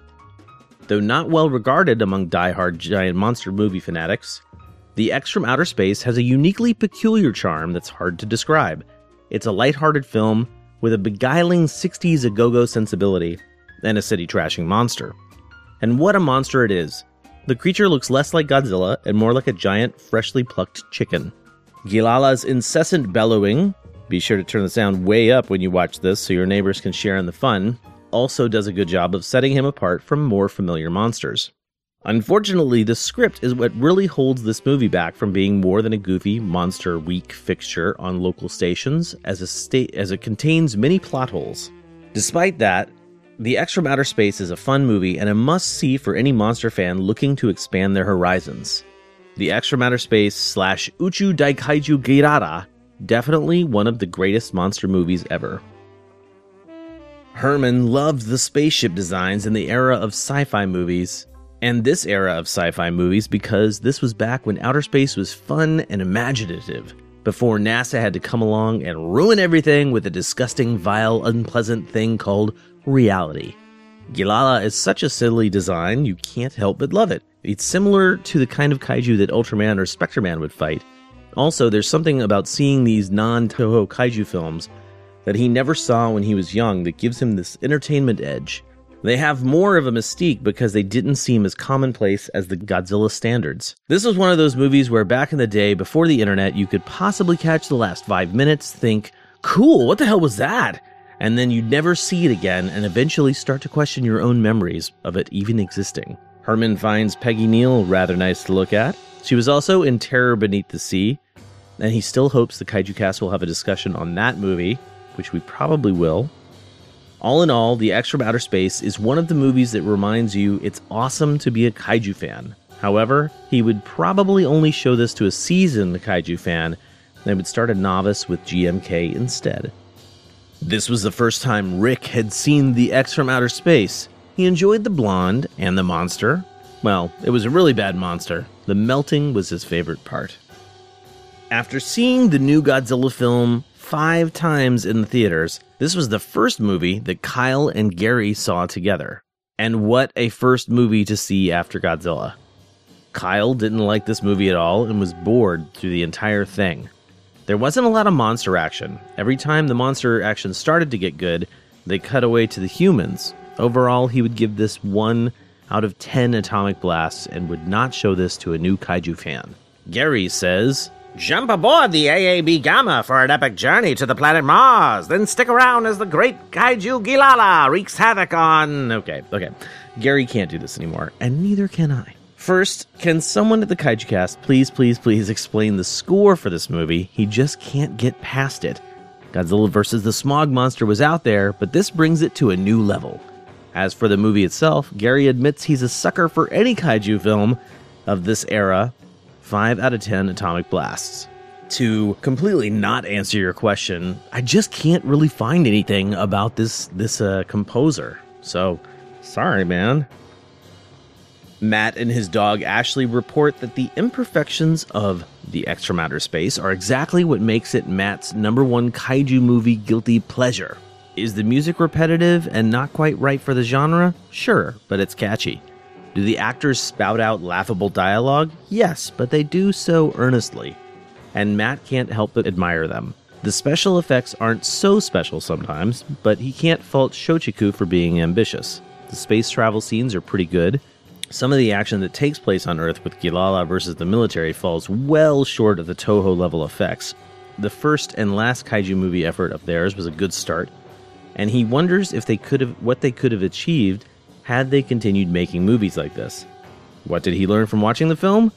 Though not well regarded among die-hard giant monster movie fanatics, The X from Outer Space has a uniquely peculiar charm that's hard to describe. It's a lighthearted film with a beguiling sixties a-go-go sensibility and a city-trashing monster. And what a monster it is! The creature looks less like Godzilla and more like a giant, freshly plucked chicken. Gilala's incessant bellowing, be sure to turn the sound way up when you watch this so your neighbors can share in the fun, also does a good job of setting him apart from more familiar monsters. Unfortunately, the script is what really holds this movie back from being more than a goofy, monster week fixture on local stations, as, a sta- as it contains many plot holes. Despite that, The X from Outer Space is a fun movie and a must-see for any monster fan looking to expand their horizons. The X from Outer Space slash Uchu Kaiju Gilala, definitely one of the greatest monster movies ever. Herman loved the spaceship designs in the era of sci-fi movies, and this era of sci-fi movies because this was back when outer space was fun and imaginative, before NASA had to come along and ruin everything with a disgusting, vile, unpleasant thing called reality. Gilala is such a silly design, you can't help but love it. It's similar to the kind of kaiju that Ultraman or Spectreman would fight. Also, there's something about seeing these non-Toho kaiju films that he never saw when he was young that gives him this entertainment edge. They have more of a mystique because they didn't seem as commonplace as the Godzilla standards. This was one of those movies where back in the day, before the internet, you could possibly catch the last five minutes, think, cool, what the hell was that? And then you'd never see it again and eventually start to question your own memories of it even existing. Herman finds Peggy Neal rather nice to look at. She was also in Terror Beneath the Sea, and he still hopes the Kaiju Cast will have a discussion on that movie, which we probably will. All in all, The X from Outer Space is one of the movies that reminds you it's awesome to be a kaiju fan. However, he would probably only show this to a seasoned kaiju fan, and would start a novice with G M K instead. This was the first time Rick had seen The X from Outer Space. He enjoyed the blonde and the monster. Well, it was a really bad monster. The melting was his favorite part. After seeing the new Godzilla film five times in the theaters, this was the first movie that Kyle and Gary saw together. And what a first movie to see after Godzilla. Kyle didn't like this movie at all and was bored through the entire thing. There wasn't a lot of monster action. Every time the monster action started to get good, they cut away to the humans. Overall, he would give this one out of ten atomic blasts and would not show this to a new kaiju fan. Gary says, "Jump aboard the A A B Gamma for an epic journey to the planet Mars. Then stick around as the great Kaiju Gilala wreaks havoc on..." Okay, okay. Gary can't do this anymore, and neither can I. First, can someone at the Kaiju Cast please, please, please explain the score for this movie? He just can't get past it. Godzilla versus the Smog Monster was out there, but this brings it to a new level. As for the movie itself, Gary admits he's a sucker for any kaiju film of this era. five out of ten atomic blasts. To completely not answer your question, I just can't really find anything about this, this uh, composer. So, sorry, man. Matt and his dog Ashley report that the imperfections of The X from Outer Space are exactly what makes it Matt's number one kaiju movie guilty pleasure. Is the music repetitive and not quite right for the genre? Sure, but it's catchy. Do the actors spout out laughable dialogue? Yes, but they do so earnestly. And Matt can't help but admire them. The special effects aren't so special sometimes, but he can't fault Shochiku for being ambitious. The space travel scenes are pretty good. Some of the action that takes place on Earth with Gilala versus the military falls well short of the Toho level effects. The first and last kaiju movie effort of theirs was a good start. And he wonders if they could have what they could have achieved had they continued making movies like this. What did he learn from watching the film?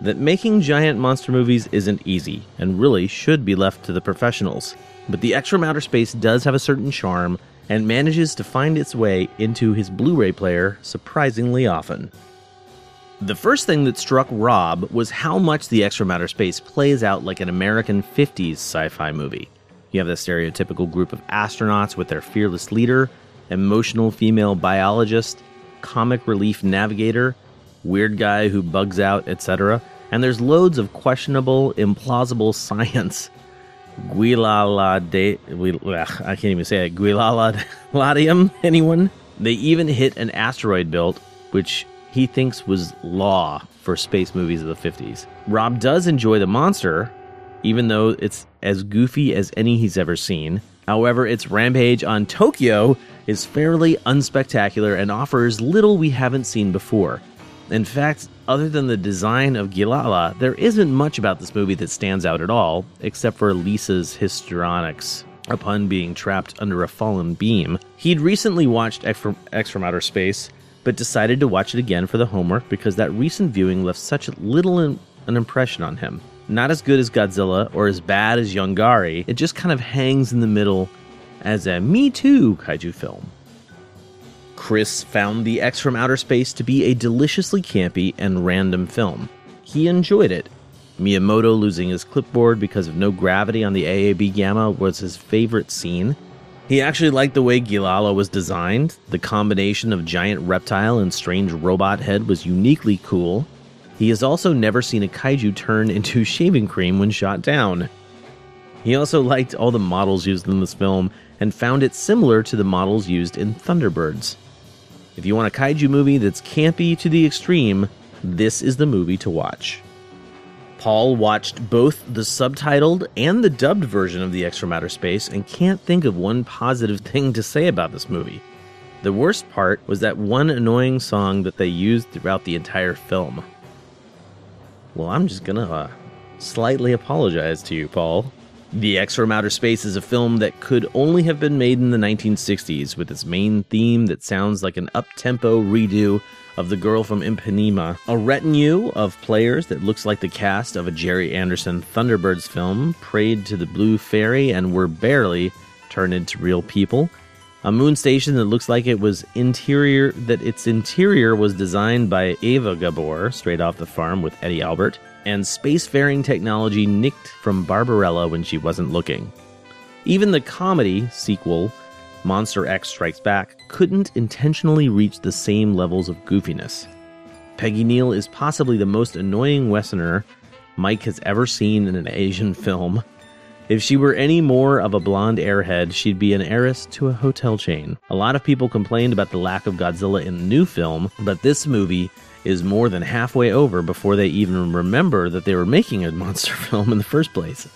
That making giant monster movies isn't easy, and really should be left to the professionals. But The X from Outer Space does have a certain charm, and manages to find its way into his Blu-ray player surprisingly often. The first thing that struck Rob was how much The X from Outer Space plays out like an American fifties sci-fi movie. You have the stereotypical group of astronauts with their fearless leader, emotional female biologist, comic relief navigator, weird guy who bugs out, et cetera. And there's loads of questionable, implausible science. Guilala de... Ugh, I can't even say it. Guilala Ladium, anyone? They even hit an asteroid belt, which he thinks was law for space movies of the fifties. Rob does enjoy the monster, even though it's as goofy as any he's ever seen. However, its rampage on Tokyo is fairly unspectacular and offers little we haven't seen before. In fact, other than the design of Gilala, there isn't much about this movie that stands out at all, except for Lisa's histrionics upon being trapped under a fallen beam. He'd recently watched X from, X from Outer Space, but decided to watch it again for the homework because that recent viewing left such little in, an impression on him. Not as good as Godzilla or as bad as Yungari, it just kind of hangs in the middle as a Me Too kaiju film. Chris found The X from Outer Space to be a deliciously campy and random film. He enjoyed it. Miyamoto losing his clipboard because of no gravity on the A A B Gamma was his favorite scene. He actually liked the way Gilala was designed. The combination of giant reptile and strange robot head was uniquely cool. He has also never seen a kaiju turn into shaving cream when shot down. He also liked all the models used in this film and found it similar to the models used in Thunderbirds. If you want a kaiju movie that's campy to the extreme, this is the movie to watch. Paul watched both the subtitled and the dubbed version of The X from Outer Space and can't think of one positive thing to say about this movie. The worst part was that one annoying song that they used throughout the entire film. Well, I'm just gonna uh, slightly apologize to you, Paul. The X from Outer Space is a film that could only have been made in the nineteen sixties, with its main theme that sounds like an up-tempo redo of The Girl from Ipanema, a retinue of players that looks like the cast of a Jerry Anderson Thunderbirds film, prayed to the blue fairy and were barely turned into real people, a moon station that looks like it was interior, that its interior was designed by Eva Gabor, straight off the farm with Eddie Albert, and spacefaring technology nicked from Barbarella when she wasn't looking. Even the comedy sequel, Monster X Strikes Back, couldn't intentionally reach the same levels of goofiness. Peggy Neal is possibly the most annoying Westerner Mike has ever seen in an Asian film. If she were any more of a blonde airhead, she'd be an heiress to a hotel chain. A lot of people complained about the lack of Godzilla in the new film, but this movie is more than halfway over before they even remember that they were making a monster film in the first place.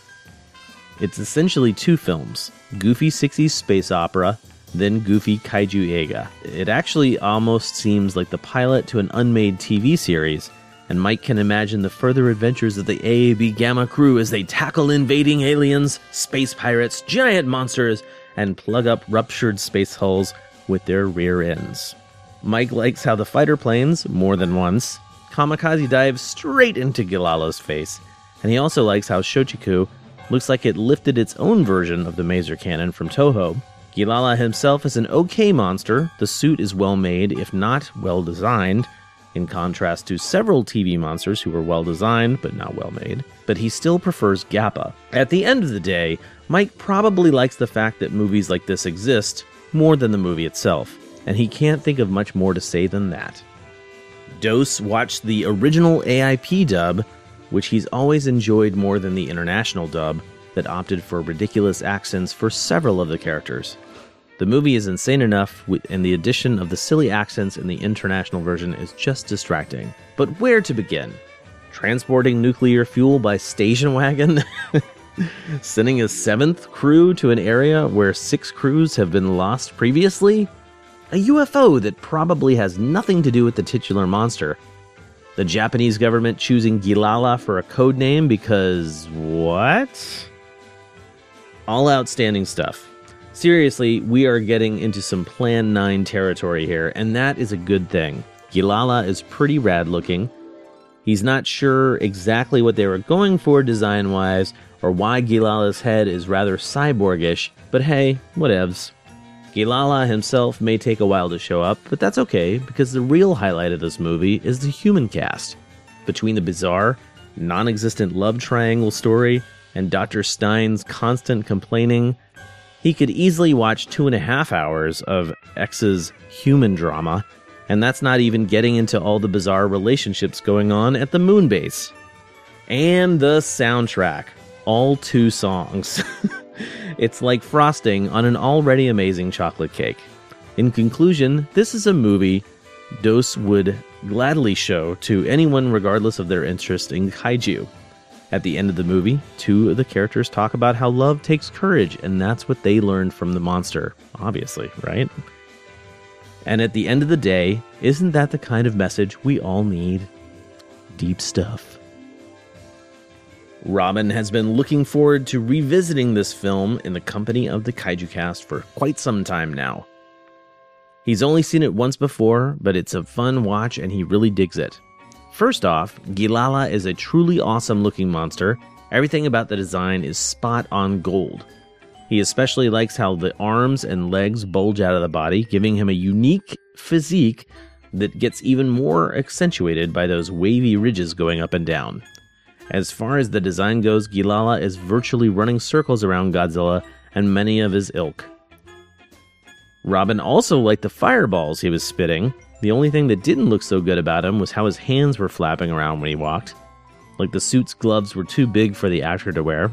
It's essentially two films, goofy sixties space opera, then goofy kaiju eiga. It actually almost seems like the pilot to an unmade T V series, and Mike can imagine the further adventures of the A A B Gamma crew as they tackle invading aliens, space pirates, giant monsters, and plug up ruptured space hulls with their rear ends. Mike likes how the fighter planes, more than once, kamikaze dives straight into Gilala's face, and he also likes how Shochiku looks like it lifted its own version of the Maser Cannon from Toho. Gilala himself is an okay monster. The suit is well made, if not well designed, in contrast to several T V monsters who were well designed, but not well made. But he still prefers Gappa. At the end of the day, Mike probably likes the fact that movies like this exist more than the movie itself, and he can't think of much more to say than that. Dose watched the original A I P dub, which he's always enjoyed more than the international dub that opted for ridiculous accents for several of the characters. The movie is insane enough, and the addition of the silly accents in the international version is just distracting. But where to begin? Transporting nuclear fuel by station wagon? Sending a seventh crew to an area where six crews have been lost previously? A U F O that probably has nothing to do with the titular monster. The Japanese government choosing Gilala for a code name because... what? All outstanding stuff. Seriously, we are getting into some Plan nine territory here, and that is a good thing. Gilala is pretty rad looking. He's not sure exactly what they were going for design-wise, or why Gilala's head is rather cyborgish, but hey, whatevs. Gilala himself may take a while to show up, but that's okay, because the real highlight of this movie is the human cast. Between the bizarre, non-existent love triangle story and Doctor Stein's constant complaining, he could easily watch two and a half hours of X's human drama, and that's not even getting into all the bizarre relationships going on at the moon base. And the soundtrack. All two songs. It's like frosting on an already amazing chocolate cake. In conclusion, this is a movie Dose would gladly show to anyone regardless of their interest in kaiju. At the end of the movie, two of the characters talk about how love takes courage, and that's what they learned from the monster. Obviously, right? And at the end of the day, isn't that the kind of message we all need? Deep stuff. Robin has been looking forward to revisiting this film in the company of the Kaiju Cast for quite some time now. He's only seen it once before, but it's a fun watch and he really digs it. First off, Gilala is a truly awesome looking monster. Everything about the design is spot on gold. He especially likes how the arms and legs bulge out of the body, giving him a unique physique that gets even more accentuated by those wavy ridges going up and down. As far as the design goes, Gilala is virtually running circles around Godzilla and many of his ilk. Robin also liked the fireballs he was spitting. The only thing that didn't look so good about him was how his hands were flapping around when he walked. Like the suit's gloves were too big for the actor to wear.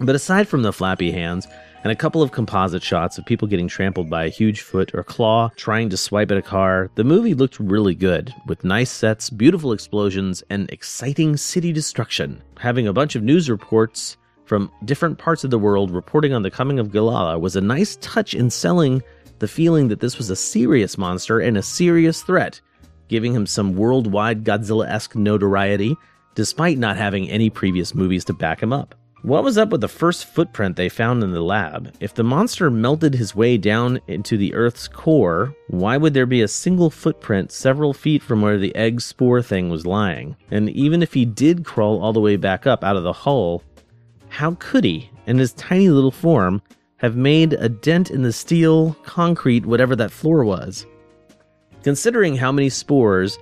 But aside from the flappy hands and a couple of composite shots of people getting trampled by a huge foot or claw trying to swipe at a car, the movie looked really good, with nice sets, beautiful explosions, and exciting city destruction. Having a bunch of news reports from different parts of the world reporting on the coming of Gilala was a nice touch in selling the feeling that this was a serious monster and a serious threat, giving him some worldwide Godzilla-esque notoriety, despite not having any previous movies to back him up. What was up with the first footprint they found in the lab? If the monster melted his way down into the Earth's core, why would there be a single footprint several feet from where the egg spore thing was lying? And even if he did crawl all the way back up out of the hull, how could he, in his tiny little form, have made a dent in the steel, concrete, whatever that floor was? Considering how many spores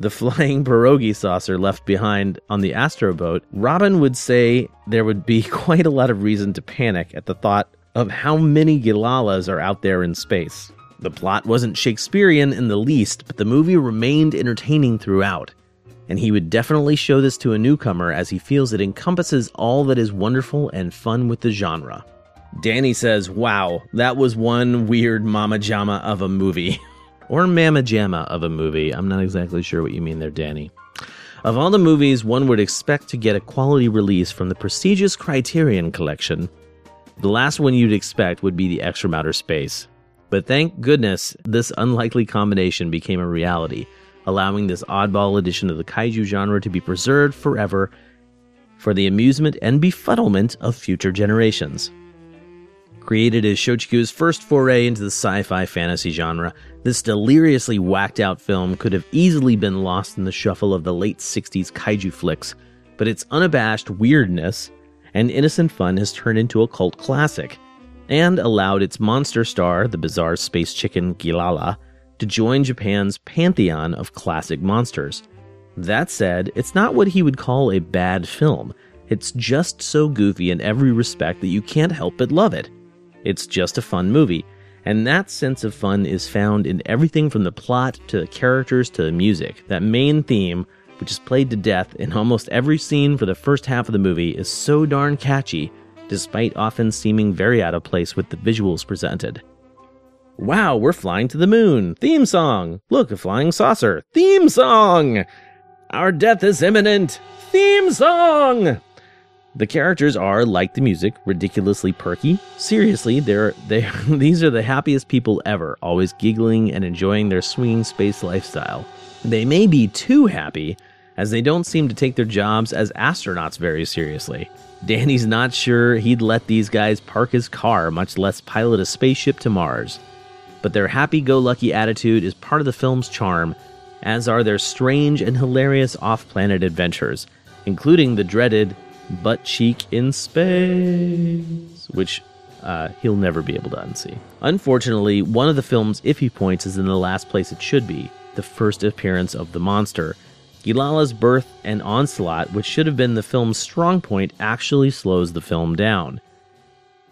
the flying pierogi saucer left behind on the astroboat, Robin would say there would be quite a lot of reason to panic at the thought of how many Gilalas are out there in space. The plot wasn't Shakespearean in the least, but the movie remained entertaining throughout, and he would definitely show this to a newcomer as he feels it encompasses all that is wonderful and fun with the genre. Danny says, wow, that was one weird mama jama of a movie. Or Mama Jamma of a movie. I'm not exactly sure what you mean there, Danny. Of all the movies one would expect to get a quality release from the prestigious Criterion Collection, the last one you'd expect would be The X from Outer Space. But thank goodness this unlikely combination became a reality, allowing this oddball edition of the kaiju genre to be preserved forever for the amusement and befuddlement of future generations. Created as Shochiku's first foray into the sci-fi fantasy genre, this deliriously whacked-out film could have easily been lost in the shuffle of the late sixties kaiju flicks, but its unabashed weirdness and innocent fun has turned into a cult classic, and allowed its monster star, the bizarre space chicken Gilala, to join Japan's pantheon of classic monsters. That said, it's not what he would call a bad film. It's just so goofy in every respect that you can't help but love it. It's just a fun movie, and that sense of fun is found in everything from the plot to the characters to the music. That main theme, which is played to death in almost every scene for the first half of the movie, is so darn catchy, despite often seeming very out of place with the visuals presented. Wow, we're flying to the moon! Theme song! Look, a flying saucer! Theme song! Our death is imminent! Theme song! The characters are, like the music, ridiculously perky. Seriously, they're, they're, these are the happiest people ever, always giggling and enjoying their swinging space lifestyle. They may be too happy, as they don't seem to take their jobs as astronauts very seriously. Danny's not sure he'd let these guys park his car, much less pilot a spaceship to Mars. But their happy-go-lucky attitude is part of the film's charm, as are their strange and hilarious off-planet adventures, including the dreaded butt cheek in space, which uh, he'll never be able to unsee. Unfortunately, one of the film's iffy points is in the last place it should be, the first appearance of the monster. Gilala's birth and onslaught, which should have been the film's strong point, actually slows the film down.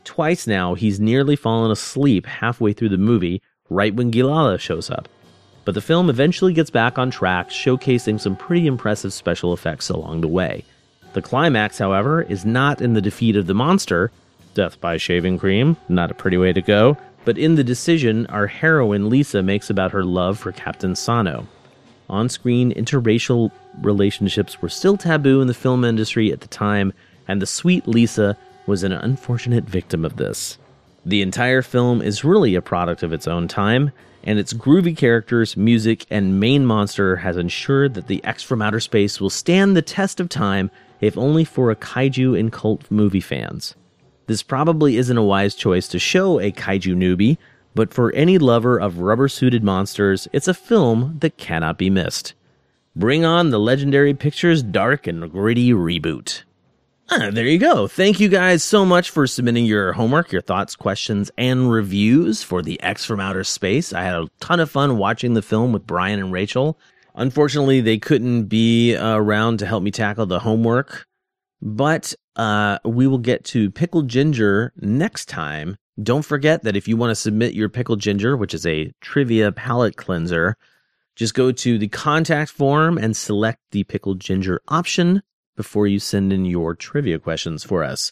Twice now, he's nearly fallen asleep halfway through the movie, right when Gilala shows up. But the film eventually gets back on track, showcasing some pretty impressive special effects along the way. The climax, however, is not in the defeat of the monster, death by shaving cream, not a pretty way to go, but in the decision our heroine Lisa makes about her love for Captain Sano. On-screen interracial relationships were still taboo in the film industry at the time, and the sweet Lisa was an unfortunate victim of this. The entire film is really a product of its own time, and its groovy characters, music, and main monster has ensured that The X from Outer Space will stand the test of time, if only for a kaiju and cult movie fans. This probably isn't a wise choice to show a kaiju newbie, but for any lover of rubber-suited monsters, it's a film that cannot be missed. Bring on the Legendary Pictures dark and gritty reboot. Ah, there you go. Thank you guys so much for submitting your homework, your thoughts, questions, and reviews for The X from Outer Space. I had a ton of fun watching the film with Brian and Rachel. Unfortunately, they couldn't be uh, around to help me tackle the homework, but uh, we will get to Pickled Ginger next time. Don't forget that if you want to submit your Pickled Ginger, which is a trivia palate cleanser, just go to the contact form and select the Pickled Ginger option before you send in your trivia questions for us.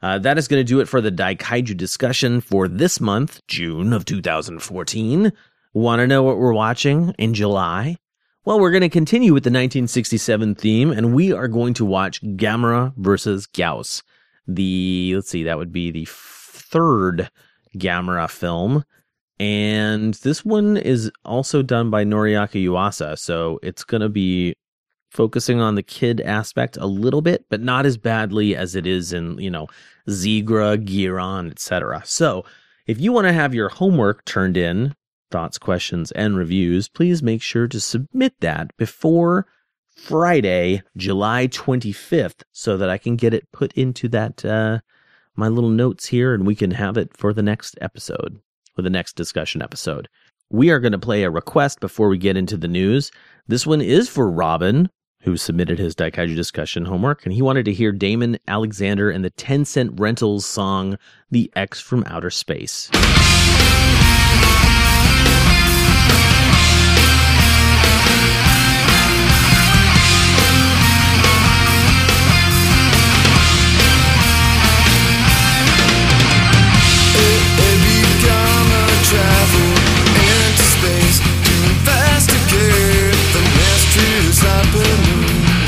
Uh, that is going to do it for the Daikaiju discussion for this month, June of two thousand fourteen. Want to know what we're watching in July? Well, we're going to continue with the nineteen sixty-seven theme, and we are going to watch Gamera versus Gauss. The, let's see, that would be the third Gamera film, and this one is also done by Noriaki Yuasa, so it's going to be focusing on the kid aspect a little bit, but not as badly as it is in, you know, Zegra, Giron, et cetera. So, if you want to have your homework turned in, thoughts, questions, and reviews, please make sure to submit that before Friday, July twenty-fifth, so that I can get it put into that uh, my little notes here, and we can have it for the next episode, or the next discussion episode. We are going to play a request before we get into the news. This one is for Robin, who submitted his Daikaiju discussion homework, and he wanted to hear Damon Alexander and the ten cent Rentals song, The X from Outer Space. Space to investigate the mysteries I believe.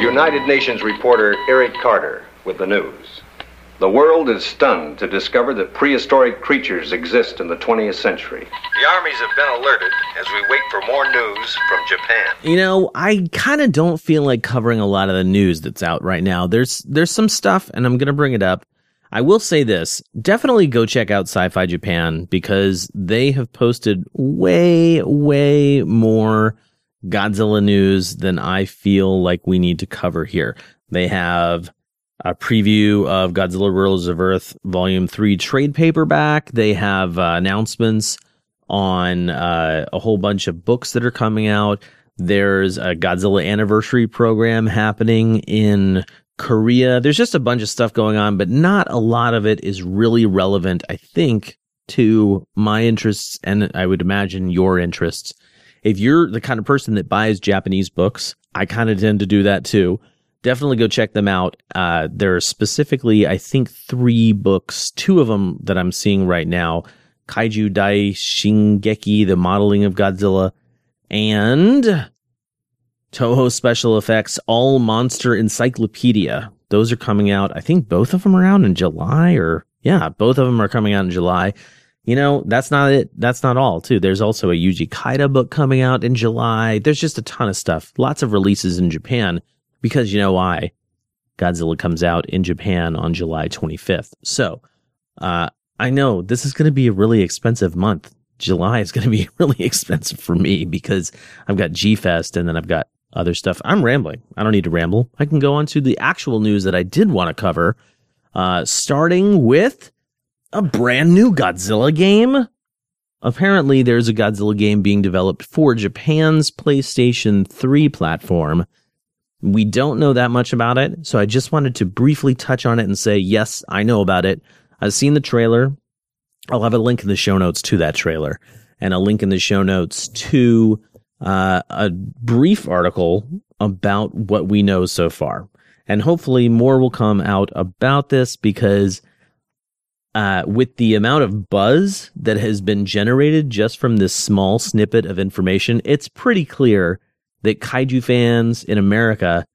United Nations reporter Eric Carter with the news. The world is stunned to discover that prehistoric creatures exist in the twentieth century. The armies have been alerted as we wait for more news from Japan. You know, I kind of don't feel like covering a lot of the news that's out right now. There's there's some stuff, and I'm going to bring it up. I will say this, definitely go check out Sci-Fi Japan because they have posted way, way more Godzilla news than I feel like we need to cover here. They have a preview of Godzilla Worlds of Earth Volume three trade paperback. They have uh, announcements on uh, a whole bunch of books that are coming out. There's a Godzilla anniversary program happening in Korea. There's just a bunch of stuff going on, but not a lot of it is really relevant, I think, to my interests and I would imagine your interests. If you're the kind of person that buys Japanese books, I kind of tend to do that too. Definitely go check them out. Uh, there are specifically, I think, three books, two of them that I'm seeing right now. Kaiju Dai Shingeki, The Modeling of Godzilla, and Toho Special Effects, All Monster Encyclopedia. Those are coming out. I think both of them are out in July or, yeah, both of them are coming out in July. You know, that's not it. That's not all, too. There's also a Uchu Kaiju book coming out in July. There's just a ton of stuff. Lots of releases in Japan because, you know why? Godzilla comes out in Japan on July twenty-fifth. So uh, I know this is going to be a really expensive month. July is going to be really expensive for me because I've got G-Fest and then I've got other stuff. I'm rambling. I don't need to ramble. I can go on to the actual news that I did want to cover, uh, starting with a brand new Godzilla game? Apparently, there's a Godzilla game being developed for Japan's PlayStation three platform. We don't know that much about it, so I just wanted to briefly touch on it and say, yes, I know about it. I've seen the trailer. I'll have a link in the show notes to that trailer, and a link in the show notes to uh, a brief article about what we know so far. And hopefully more will come out about this because Uh, with the amount of buzz that has been generated just from this small snippet of information, it's pretty clear that kaiju fans in America,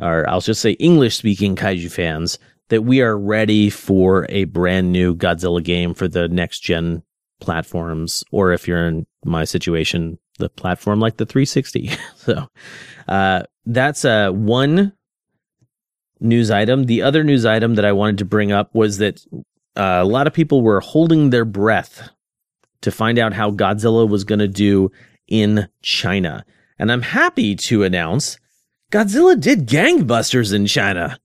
or I'll just say English-speaking kaiju fans, that we are ready for a brand new Godzilla game for the next-gen platforms, or if you're in my situation, the platform like the three sixty. So uh, that's uh, one news item. The other news item that I wanted to bring up was that Uh, a lot of people were holding their breath to find out how Godzilla was going to do in China. And I'm happy to announce Godzilla did gangbusters in China,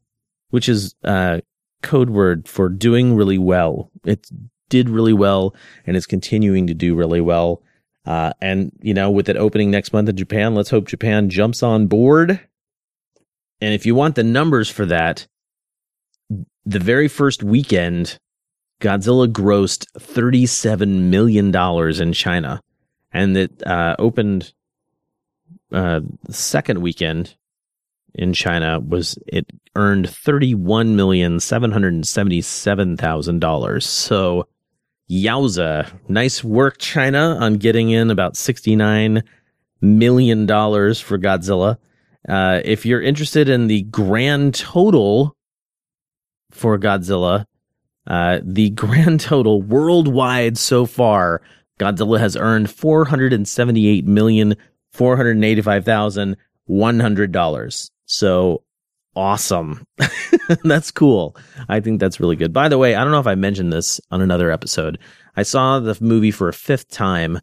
which is uh, code word for doing really well. It did really well and it's continuing to do really well. Uh, and, you know, with it opening next month in Japan, let's hope Japan jumps on board. And if you want the numbers for that, the very first weekend, Godzilla grossed thirty-seven million dollars in China, and it uh, opened uh, the second weekend in China. Was it earned thirty-one million seven hundred seventy-seven thousand dollars. So yowza, nice work, China, on getting in about sixty-nine million dollars for Godzilla. Uh, if you're interested in the grand total for Godzilla, uh, the grand total worldwide so far, Godzilla has earned four hundred seventy-eight million four hundred eighty-five thousand one hundred dollars. So awesome. That's cool. I think that's really good. By the way, I don't know if I mentioned this on another episode. I saw the movie for a fifth time,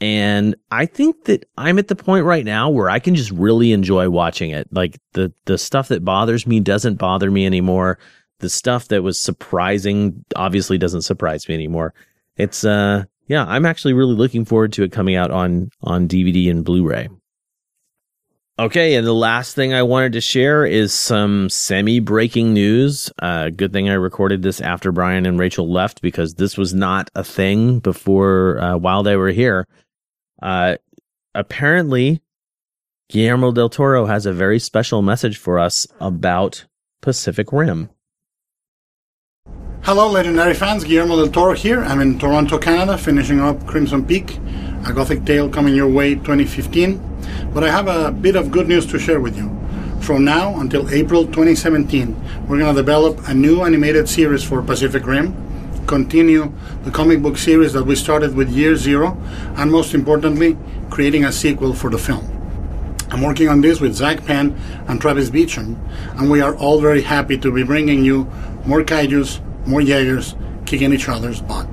and I think that I'm at the point right now where I can just really enjoy watching it. Like, the, the stuff that bothers me doesn't bother me anymore. The stuff that was surprising obviously doesn't surprise me anymore. It's, uh, yeah, I'm actually really looking forward to it coming out on, on D V D and Blu-ray. Okay, and the last thing I wanted to share is some semi-breaking news. Uh, good thing I recorded this after Brian and Rachel left, because this was not a thing before, uh, while they were here. Uh, apparently, Guillermo del Toro has a very special message for us about Pacific Rim. Hello, legendary fans. Guillermo del Toro here. I'm in Toronto, Canada, finishing up Crimson Peak, a Gothic tale coming your way twenty fifteen. But I have a bit of good news to share with you. From now until April twenty seventeen, we're going to develop a new animated series for Pacific Rim, continue the comic book series that we started with Year Zero, and most importantly, creating a sequel for the film. I'm working on this with Zach Penn and Travis Beecham, and we are all very happy to be bringing you more kaijus, more Jaegers, kicking each other's butt.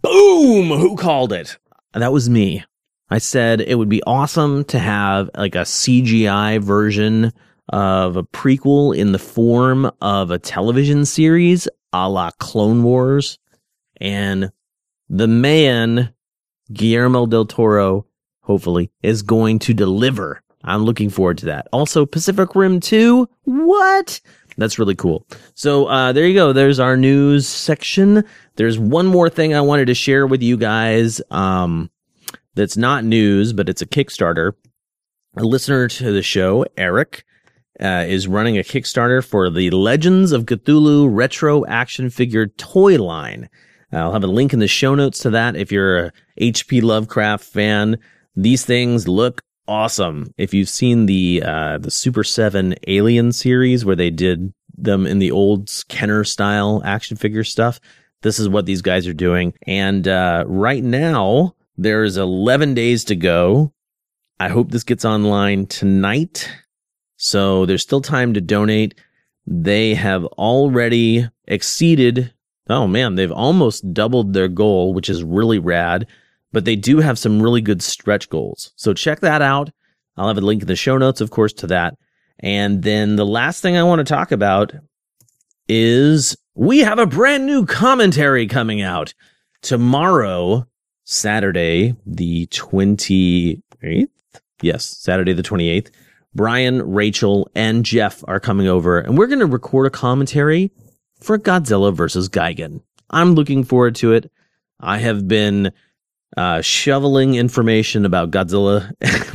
Boom! Who called it? That was me. I said it would be awesome to have like a C G I version of a prequel in the form of a television series a la Clone Wars. And the man, Guillermo del Toro, hopefully, is going to deliver. I'm looking forward to that. Also, Pacific Rim two. What? That's really cool. So uh, there you go. There's our news section. There's one more thing I wanted to share with you guys um, that's not news, but it's a Kickstarter. A listener to the show, Eric, uh, is running a Kickstarter for the Legends of Cthulhu retro action figure toy line. Uh, I'll have a link in the show notes to that if you're a H P Lovecraft fan. These things look awesome. If you've seen the uh, the Super seven Alien series where they did them in the old Kenner-style action figure stuff, this is what these guys are doing. And uh, right now, there's eleven days to go. I hope this gets online tonight. So there's still time to donate. They have already exceeded... Oh, man, they've almost doubled their goal, which is really rad. But they do have some really good stretch goals. So check that out. I'll have a link in the show notes, of course, to that. And then the last thing I want to talk about is we have a brand new commentary coming out tomorrow, Saturday, the twenty-eighth. Yes, Saturday, the twenty-eighth. Brian, Rachel, and Jeff are coming over, and we're going to record a commentary for Godzilla versus Gigan. I'm looking forward to it. I have been... Uh, shoveling information about Godzilla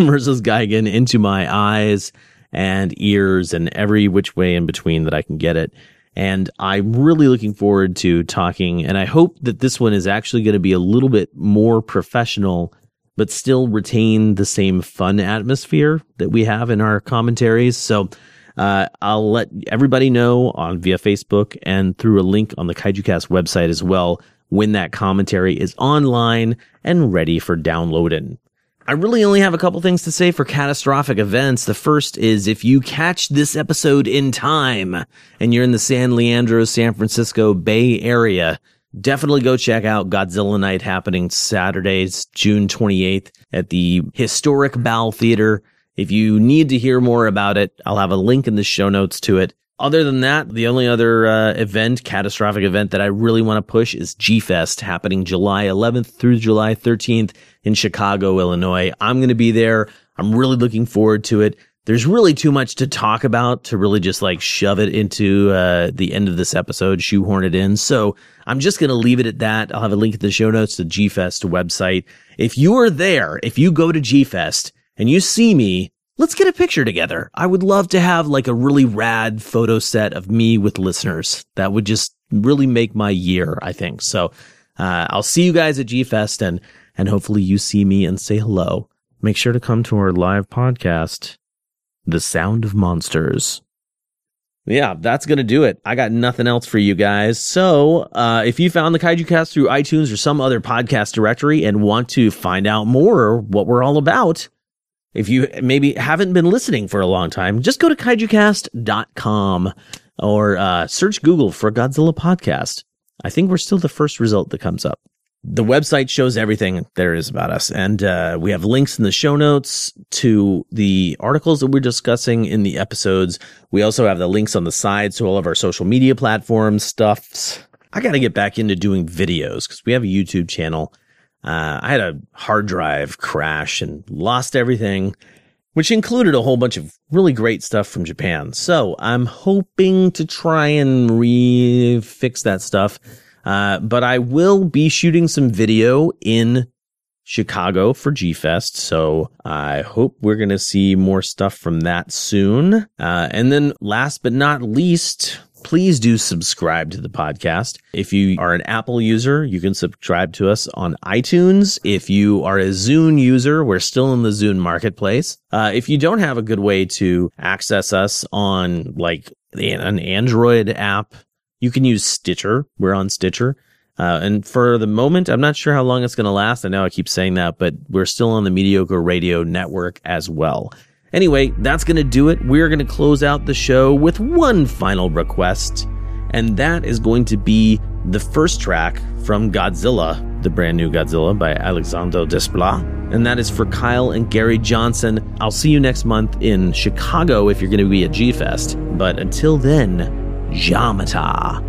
versus Gigan into my eyes and ears and every which way in between that I can get it. And I'm really looking forward to talking, and I hope that this one is actually going to be a little bit more professional, but still retain the same fun atmosphere that we have in our commentaries. So uh, I'll let everybody know on via Facebook and through a link on the Kaiju Cast website as well when that commentary is online and ready for downloading. I really only have a couple things to say for catastrophic events. The first is if you catch this episode in time and you're in the San Leandro, San Francisco Bay Area, definitely go check out Godzilla Night happening Saturdays, June twenty-eighth at the historic Bowell Theater. If you need to hear more about it, I'll have a link in the show notes to it. Other than that, the only other uh, event, catastrophic event that I really want to push is G-Fest happening July eleventh through July thirteenth in Chicago, Illinois. I'm going to be there. I'm really looking forward to it. there's really too much to talk about to really just like shove it into uh, the end of this episode, shoehorn it in. So I'm just going to leave it at that. I'll have a link in the show notes to G-Fest website. If you are there, if you go to G-Fest and you see me, let's get a picture together. I would love to have like a really rad photo set of me with listeners. That would just really make my year, I think. So uh, I'll see you guys at G-Fest, and, and hopefully you see me and say hello. Make sure to come to our live podcast, The Sound of Monsters. Yeah, that's going to do it. I got nothing else for you guys. So uh, if you found the Kaiju Cast through iTunes or some other podcast directory and want to find out more what we're all about, if you maybe haven't been listening for a long time, just go to kaiju cast dot com or uh, search Google for Godzilla podcast. I think we're still the first result that comes up. The website shows everything there is about us, and uh, we have links in the show notes to the articles that we're discussing in the episodes. We also have the links on the sides to all of our social media platforms, stuffs. I got to get back into doing videos because we have a YouTube channel. Uh, I had a hard drive crash and lost everything, which included a whole bunch of really great stuff from Japan. So I'm hoping to try and re-fix that stuff. Uh, but I will be shooting some video in Chicago for G-Fest, so I hope we're going to see more stuff from that soon. Uh, and then last but not least, please do subscribe to the podcast. If you are an Apple user, you can subscribe to us on iTunes. If you are a Zune user, we're still in the Zune marketplace. Uh, if you don't have a good way to access us on like an Android app, you can use Stitcher. We're on Stitcher. Uh, and for the moment, I'm not sure how long it's going to last. I know I keep saying that, but we're still on the Mediocre Radio Network as well. Anyway, that's going to do it. We're going to close out the show with one final request, and that is going to be the first track from Godzilla, the brand new Godzilla by Alexandre Desplat. And that is for Kyle and Gary Johnson. I'll see you next month in Chicago if you're going to be at G-Fest. But until then, Jamata.